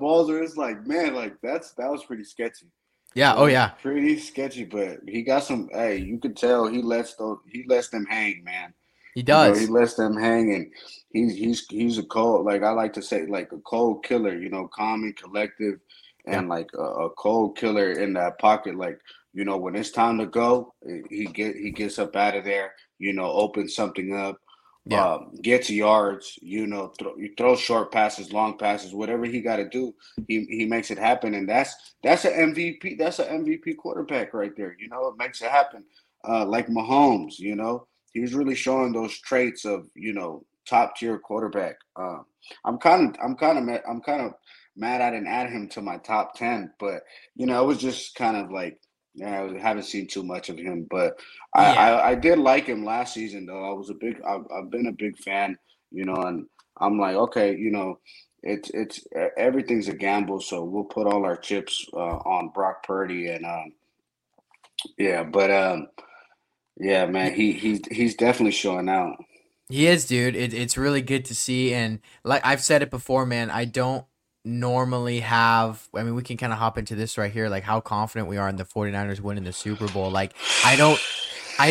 balls where it's like, man, like that was pretty sketchy. Yeah. Oh yeah. Pretty sketchy, but he got some. Hey, you could tell he lets them hang, man. He does. You know, he lets them hang, and he's a cold, like I like to say, like a cold killer. You know, calm and collective, and like a cold killer in that pocket, like. You know, when it's time to go, he gets up out of there, you know, opens something up, gets yards, you know, you throw short passes, long passes, whatever he got to do, he makes it happen. And that's an MVP. That's an MVP quarterback right there. You know, it makes it happen. Like Mahomes, you know, he's really showing those traits of, you know, top tier quarterback. I'm kind of mad I didn't add him to my top 10, but, you know, it was just kind of like, yeah, I haven't seen too much of him, but I did like him last season, though. I've been a big fan you know, and I'm like, okay, you know, it's everything's a gamble, so we'll put all our chips on Brock Purdy, and yeah, man, he's definitely showing out. He is, dude. It's really good to see, and like I've said it before, man, I don't normally have, I mean, we can kind of hop into this right here, like how confident we are in the 49ers winning the Super Bowl. Like I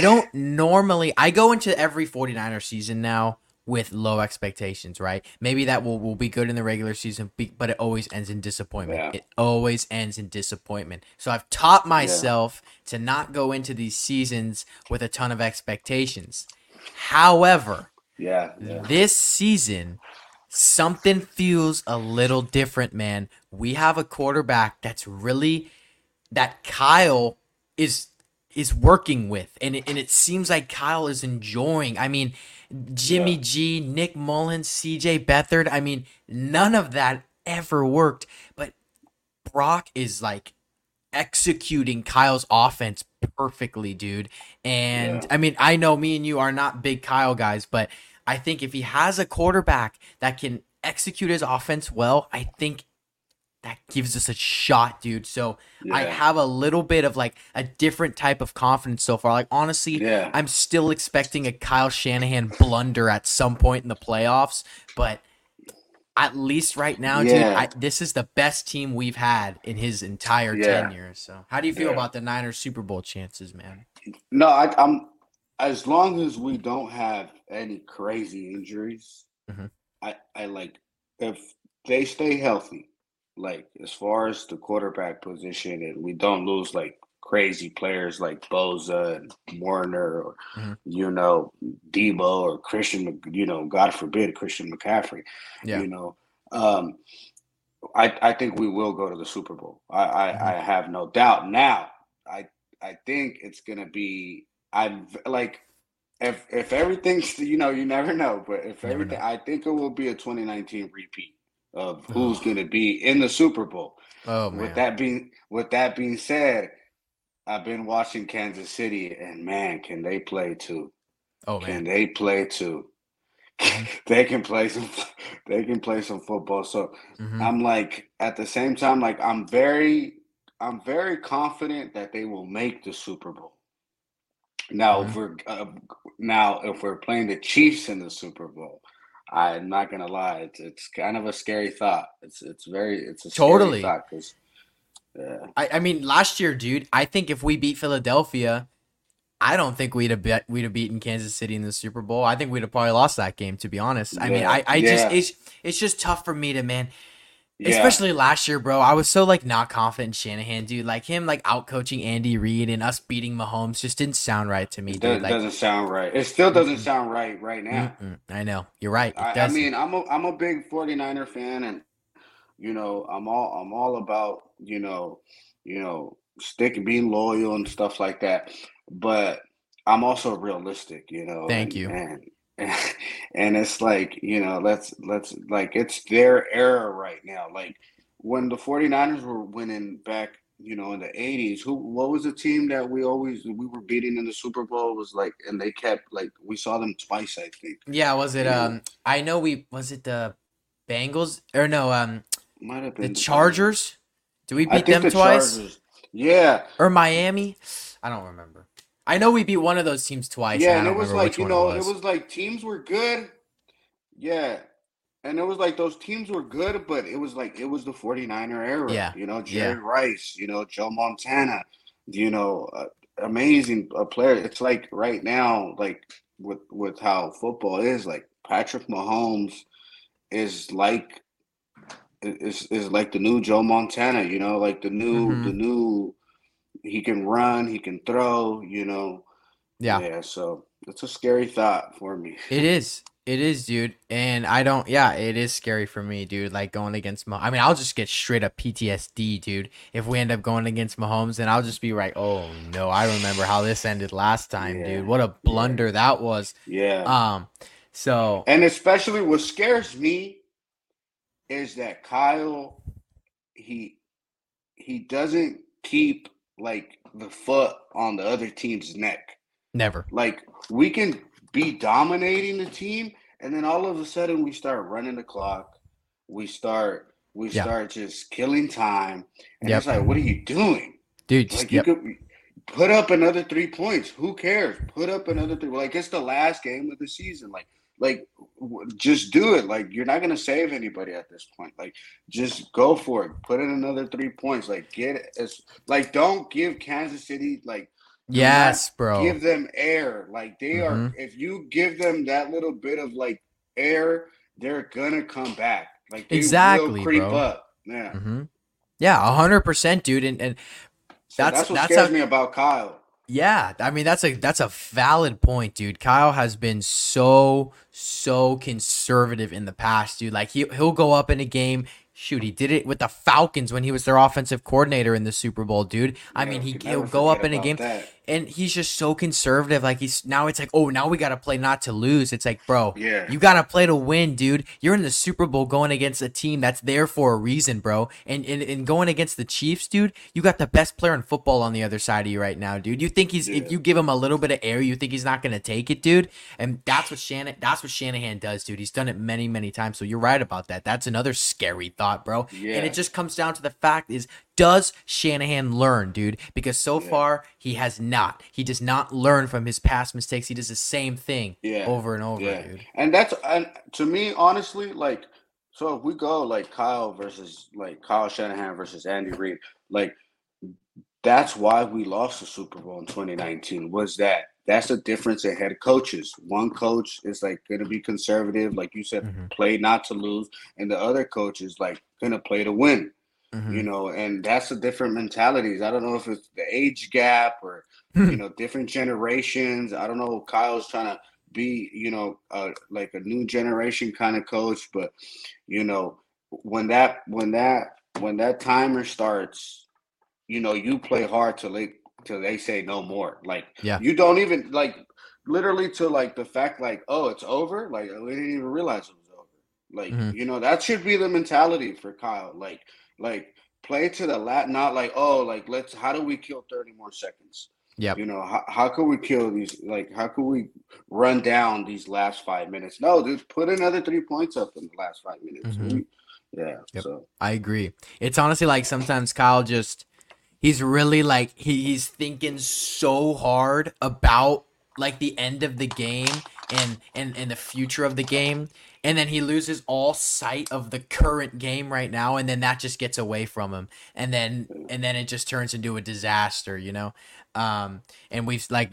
don't normally, I go into every 49er season now with low expectations, right? Maybe that will be good in the regular season, but it always ends in disappointment. Yeah. It always ends in disappointment. So I've taught myself to not go into these seasons with a ton of expectations. However, this season, something feels a little different, man. We have a quarterback that Kyle is working with, and it seems like Kyle is enjoying. I mean, Jimmy G, Nick Mullins, CJ Beathard, I mean, none of that ever worked, but Brock is like executing Kyle's offense perfectly, dude. And I mean, I know me and you are not big Kyle guys, but I think if he has a quarterback that can execute his offense well, I think that gives us a shot, dude. So I have a little bit of like a different type of confidence so far. Like, honestly, I'm still expecting a Kyle Shanahan blunder at some point in the playoffs, but at least right now, dude, this is the best team we've had in his entire tenure. So how do you feel about the Niners Super Bowl chances, man? No, I'm as long as we don't have any crazy injuries, I like if they stay healthy, like as far as the quarterback position, and we don't lose like crazy players like Boza and Warner or, you know, Debo or Christian, you know, God forbid, Christian McCaffrey, you know, I think we will go to the Super Bowl. I have no doubt. Now, I think it's going to be, I'm like, if everything's, you know, you never know, but if everything, I think it will be a 2019 repeat of who's going to be in the Super Bowl. Oh, man. With that being said, I've been watching Kansas City, and man, can they play too? Oh, man. Can they play too? They can play some football. So I'm like, at the same time, like I'm very confident that they will make the Super Bowl. Now, if we're playing the Chiefs in the Super Bowl, I'm not gonna lie, it's kind of a scary thought. It's a scary thought, 'cause, I mean, last year, dude, I think if we beat Philadelphia, I don't think we'd have beaten Kansas City in the Super Bowl. I think we'd have probably lost that game, to be honest. I mean, I just it's just tough for me to, man. Yeah. Especially last year, bro. I was so like not confident in Shanahan, dude. Like him, like outcoaching Andy Reid and us beating Mahomes just didn't sound right to me, dude. It doesn't sound right. It still doesn't sound right now. I know you're right. I mean, I'm a big 49er fan, and you know, I'm all about you know, being loyal and stuff like that. But I'm also realistic, you know. Thank you. And it's like, you know, let's like, it's their era right now. Like when the 49ers were winning back, you know, in the 80s, what was the team that we were beating in the Super Bowl? It was like, and they kept like, we saw them twice, I think. Yeah. Was it, I know was it the Bengals or no, might have been the Chargers? Do we beat them twice? Chargers. Yeah. Or Miami? I don't remember. I know we beat one of those teams twice. Yeah, and it was like, you know, it was like teams were good. Yeah. And it was like those teams were good, but it was the 49er era. Yeah. You know, Jerry Rice, you know, Joe Montana, you know, amazing player. It's like right now, like with how football is, like Patrick Mahomes is like the new Joe Montana, you know, like the new he can run, he can throw, you know. Yeah, so it's a scary thought for me. It is, dude. And I don't, it is scary for me, dude, like going against Mahomes. I mean, I'll just get straight up PTSD, dude. If we end up going against Mahomes, and I'll just be like, oh, no, I remember how this ended last time, dude. What a blunder that was. Yeah. So. And especially what scares me is that Kyle, he doesn't keep like the foot on the other team's neck. Never. Like we can be dominating the team And then all of a sudden we start running the clock. We start just killing time. And it's like, what are you doing? Dude, just like, you could put up another 3 points. Who cares? Put up another three. Like, it's the last game of the season. Like, just do it. Like, you're not going to save anybody at this point. Like, just go for it. Put in another 3 points. Like, get it. Like, don't give Kansas City, like, yes, bro. Give them air. Like, they are, if you give them that little bit of, like, air, they're going to come back. Like, they will creep up. Yeah. Mm-hmm. Yeah, 100%, dude. And that's what scares me about Kyle. Yeah, I mean, that's a valid point, dude. Kyle has been so conservative in the past, dude. Like, he'll go up in a game. Shoot, he did it with the Falcons when he was their offensive coordinator in the Super Bowl, dude. Yeah, I mean, he'll go up in a game, and he's just so conservative. Like, now we got to play not to lose. It's like, bro, you got to play to win, dude. You're in the Super Bowl going against a team that's there for a reason, bro. And going against the Chiefs, dude, you got the best player in football on the other side of you right now, dude. You think if you give him a little bit of air, you think he's not going to take it, dude? And that's what Shanahan does, dude. He's done it many, many times. So you're right about that. That's another scary thought. Bro, and it just comes down to the fact is, does Shanahan learn, dude? Because so far he has not. He does not learn from his past mistakes. He does the same thing over and over, dude. And that's to me, honestly, like, so if we go like Kyle Shanahan versus Andy Reid, like, that's why we lost the Super Bowl in 2019. Was that? That's the difference in head coaches. One coach is, like, going to be conservative, like you said, play not to lose, and the other coach is, like, going to play to win, you know, and that's the different mentalities. I don't know if it's the age gap or, you know, different generations. I don't know. Kyle's trying to be, you know, like a new generation kind of coach, but, you know, when that timer starts, you know, you play hard till late. Till they say no more. Like, you don't even, like, literally to, like, the fact, like, oh, it's over. Like, we didn't even realize it was over. Like, you know, that should be the mentality for Kyle. Like play to the lat, not like, oh, like, how do we kill 30 more seconds? Yeah. You know, how could we kill these? Like, how could we run down these last 5 minutes? No, dude, put another 3 points up in the last 5 minutes. So I agree. It's honestly like sometimes Kyle just, he's really, like, he's thinking so hard about, like, the end of the game and the future of the game. And then he loses all sight of the current game right now. And then that just gets away from him. And then it just turns into a disaster, you know? And we've, like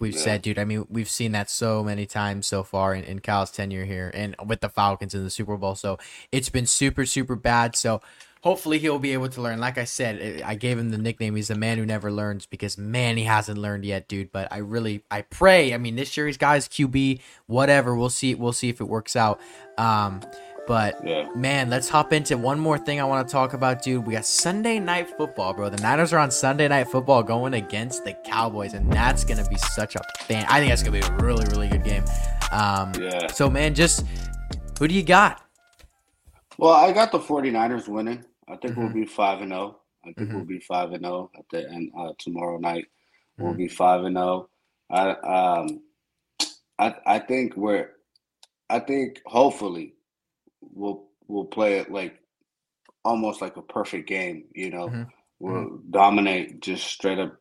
we've said, dude, I mean, we've seen that so many times so far in Kyle's tenure here and with the Falcons in the Super Bowl. So it's been super, super bad. So, hopefully he'll be able to learn. Like I said, I gave him the nickname. He's the man who never learns because, man, he hasn't learned yet, dude. But I pray. I mean, this year he's got his QB, whatever. We'll see if it works out. Man, let's hop into one more thing I want to talk about, dude. We got Sunday Night Football, bro. The Niners are on Sunday Night Football going against the Cowboys, and that's going to be such a fan. I think that's going to be a really, really good game. So, man, just who do you got? Well, I got the 49ers winning. I think we'll be 5-0. I think we'll be 5-0 at the end tomorrow night. We'll be 5-0. I think hopefully we'll play it like almost like a perfect game. You know, we'll dominate, just straight up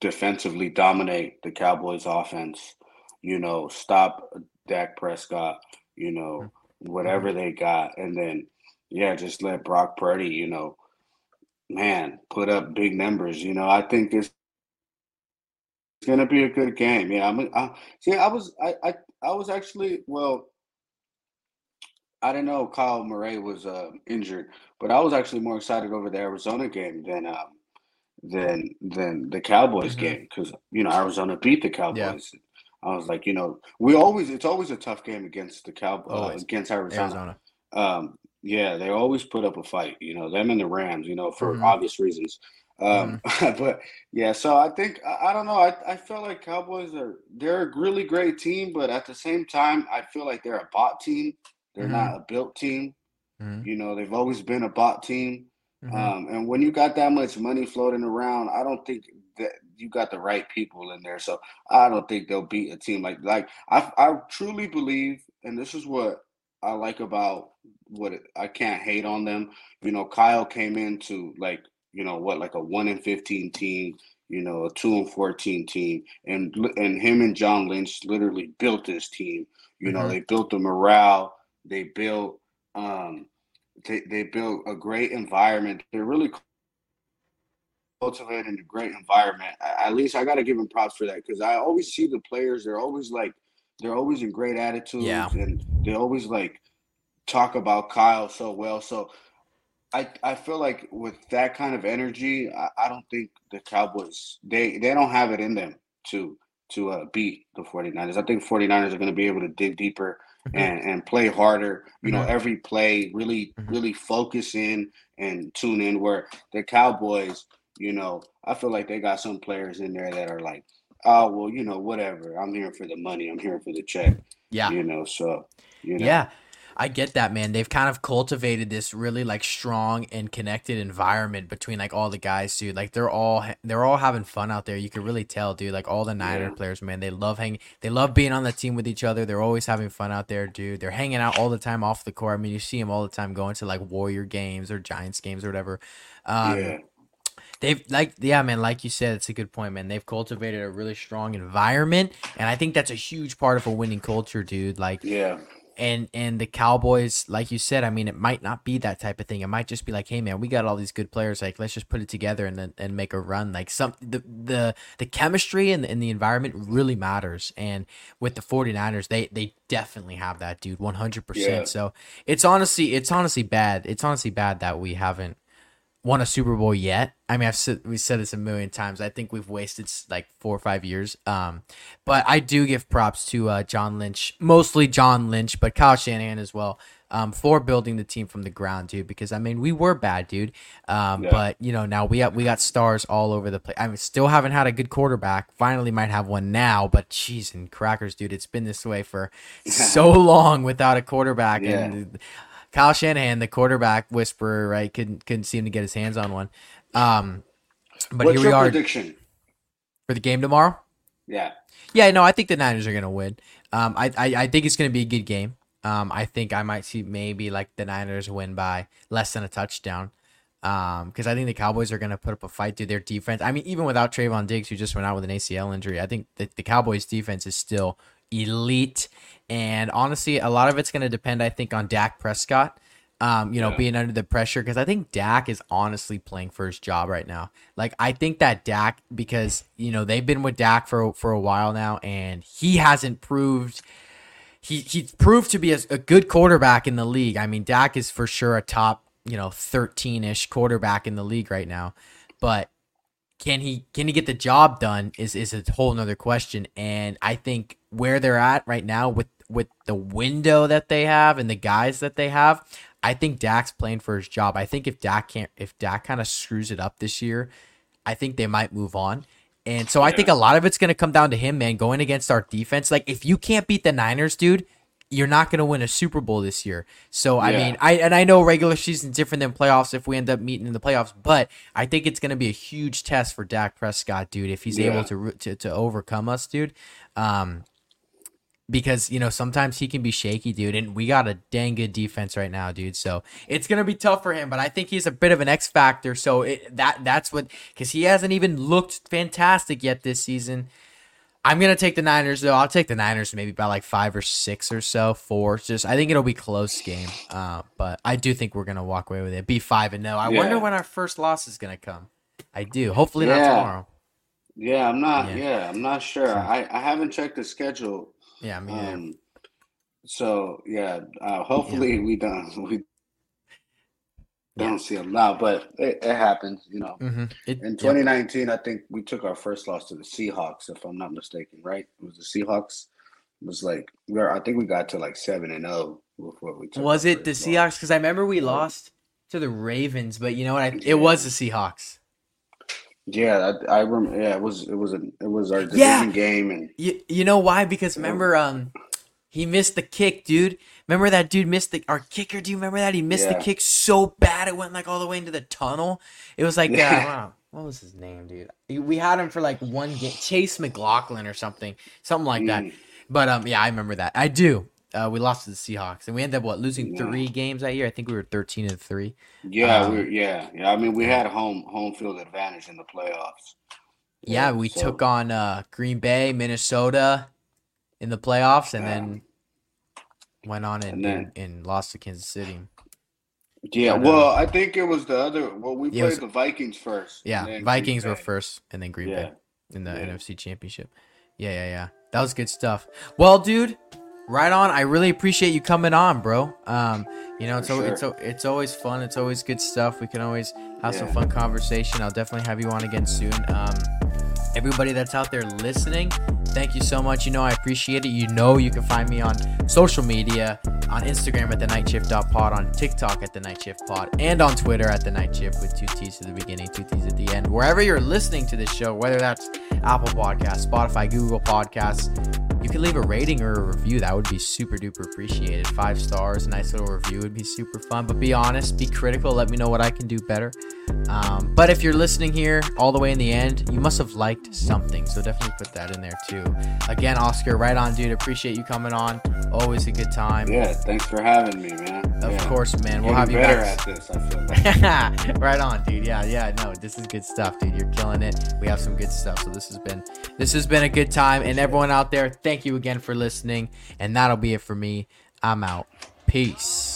defensively dominate the Cowboys' offense. You know, stop Dak Prescott. You know. Whatever they got, and then just let Brock Purdy, you know, man, put up big numbers. You know, I think it's gonna be a good game. Yeah, I didn't know Kyle Murray was injured, but I was actually more excited over the Arizona game than the Cowboys game, because, you know, Arizona beat the Cowboys. Yeah. I was like, you know, it's always a tough game against the Cowboys, against Arizona. They always put up a fight, you know, them and the Rams, you know, for obvious reasons. But yeah, so I think, I don't know. I feel like Cowboys they're a really great team, but at the same time, I feel like they're a bot team. They're not a built team. You know, they've always been a bot team. And when you got that much money floating around, I don't think that you got the right people in there. So I don't think they'll beat a team like I truly believe, and this is what I like about I can't hate on them. You know, Kyle came into like a 1-15 team, you know, a 2-14 team, and him and John Lynch literally built this team. You know, they built the morale, they built they built a great environment. They're really cultivating a great environment. At least I got to give them props for that, because I always see the players, they're always in great attitudes, and they always like talk about Kyle so well. So I feel like with that kind of energy, I don't think the Cowboys, they don't have it in them to beat the 49ers. I think 49ers are going to be able to dig deeper and play harder. You know, every play really focus in and tune in, where the Cowboys, you know, I feel like they got some players in there that are like, oh, well, you know, whatever. I'm here for the money. I'm here for the check. Yeah. You know, so, you know. Yeah. I get that, man. They've kind of cultivated this really like strong and connected environment between like all the guys, dude. Like they're all having fun out there. You can really tell, dude. Like all the Niner players, man, they love hanging. They love being on the team with each other. They're always having fun out there, dude. They're hanging out all the time off the court. I mean, you see them all the time going to like Warrior games or Giants games or whatever. They've like you said, it's a good point, man. They've cultivated a really strong environment, and I think that's a huge part of a winning culture, dude. Like And the Cowboys, like you said, I mean, it might not be that type of thing. It might just be like, hey, man, we got all these good players. Like, let's just put it together and make a run. Like the chemistry and the environment really matters. And with the 49ers, they definitely have that, dude, 100%. So it's honestly bad. It's honestly bad that we haven't won a Super Bowl yet. I mean, we said this a million times. I think we've wasted like 4 or 5 years. But I do give props to John Lynch, but Kyle Shanahan as well, for building the team from the ground, dude. Because I mean, we were bad, dude. But you know, now we got stars all over the place. I mean, still haven't had a good quarterback. Finally, might have one now. But geez and crackers, dude, it's been this way for so long without a quarterback. Yeah. And Kyle Shanahan, the quarterback whisperer, right? Couldn't seem to get his hands on one. But what's here we are. What's your prediction for the game tomorrow? Yeah. No, I think the Niners are going to win. I think it's going to be a good game. I think I might see maybe like the Niners win by less than a touchdown. Because I think the Cowboys are going to put up a fight through their defense. I mean, even without Trayvon Diggs, who just went out with an ACL injury, I think the Cowboys' defense is still elite. And honestly, a lot of it's going to depend, I think, on Dak Prescott, being under the pressure. Because I think Dak is honestly playing for his job right now. Like, I think that Dak, because, you know, they've been with Dak for a while now, and he hasn't proved – he's proved to be a good quarterback in the league. I mean, Dak is for sure a top, 13-ish quarterback in the league right now. But can he get the job done is a whole nother question. And I think where they're at right now with the window that they have and the guys that they have, I think Dak's playing for his job. I think if Dak kind of screws it up this year, I think they might move on. And so I think a lot of it's going to come down to him, man, going against our defense. Like, if you can't beat the Niners, dude, you're not going to win a Super Bowl this year. So, I mean, I know regular season's different than playoffs if we end up meeting in the playoffs, but I think it's going to be a huge test for Dak Prescott, dude, if he's able to overcome us, dude. Because, sometimes he can be shaky, dude, and we got a dang good defense right now, dude. So it's going to be tough for him, but I think he's a bit of an X factor. So that's what – because he hasn't even looked fantastic yet this season. I'm going to take the Niners, though. I'll take the Niners maybe by like 5 or 6 or so, 4. I think it'll be close game, but I do think we're going to walk away with it. Be 5-0. I wonder when our first loss is going to come. I do. Hopefully not tomorrow. I'm not sure. So, I haven't checked the schedule. Yeah, me either. Hopefully we don't see a lot, but it happens, In 2019, I think we took our first loss to the Seahawks, if I'm not mistaken, right? It was the Seahawks. It was like I think we got to like 7-0 before we took. Was it the Seahawks? Because I remember we lost to the Ravens, but you know what? It was the Seahawks. Yeah, I remember. Yeah, it was our division game, and you know why? Because remember, he missed the kick, dude. Remember that dude missed our kicker. Do you remember that he missed the kick so bad it went like all the way into the tunnel? It was like What was his name, dude? We had him for like one game, Chase McLaughlin or something like that. But yeah, I remember that. I do. We lost to the Seahawks, and we ended up losing 3 games that year. I think we were 13-3. Yeah, we I mean, we had home field advantage in the playoffs. Yeah, we took on Green Bay, Minnesota in the playoffs, and then went on and lost to Kansas City. Yeah, well, I think it was the other. Well, we played the Vikings first. Yeah, Vikings were first, and then Green Bay in the NFC Championship. Yeah. That was good stuff. Well, dude, right on. I really appreciate you coming on, bro. It's always fun. It's always good stuff. We can always have some fun conversation. I'll definitely have you on again soon. Everybody that's out there listening, thank you so much. I appreciate it. You can find me on social media, on Instagram at thenightshift.pod, on TikTok at thenightshiftpod, and on Twitter at thenightshift with 2 T's at the beginning, 2 T's at the end. Wherever you're listening to this show, whether that's Apple Podcasts, Spotify, Google Podcasts, you can leave a rating or a review. That would be super duper appreciated. 5 stars, a nice little review would be super fun. But be honest, be critical. Let me know what I can do better. But if you're listening here all the way in the end, you must have liked something. So definitely put that in there too. Again, Oscar, right on, dude. Appreciate you coming on. Always a good time. Yeah, thanks for having me, man. Of course, man. We'll have you better back. At this, I feel like. Right on, dude. Yeah. No, this is good stuff, dude. You're killing it. We have some good stuff. So this has been a good time. And everyone out there, thank you again for listening. And that'll be it for me. I'm out. Peace.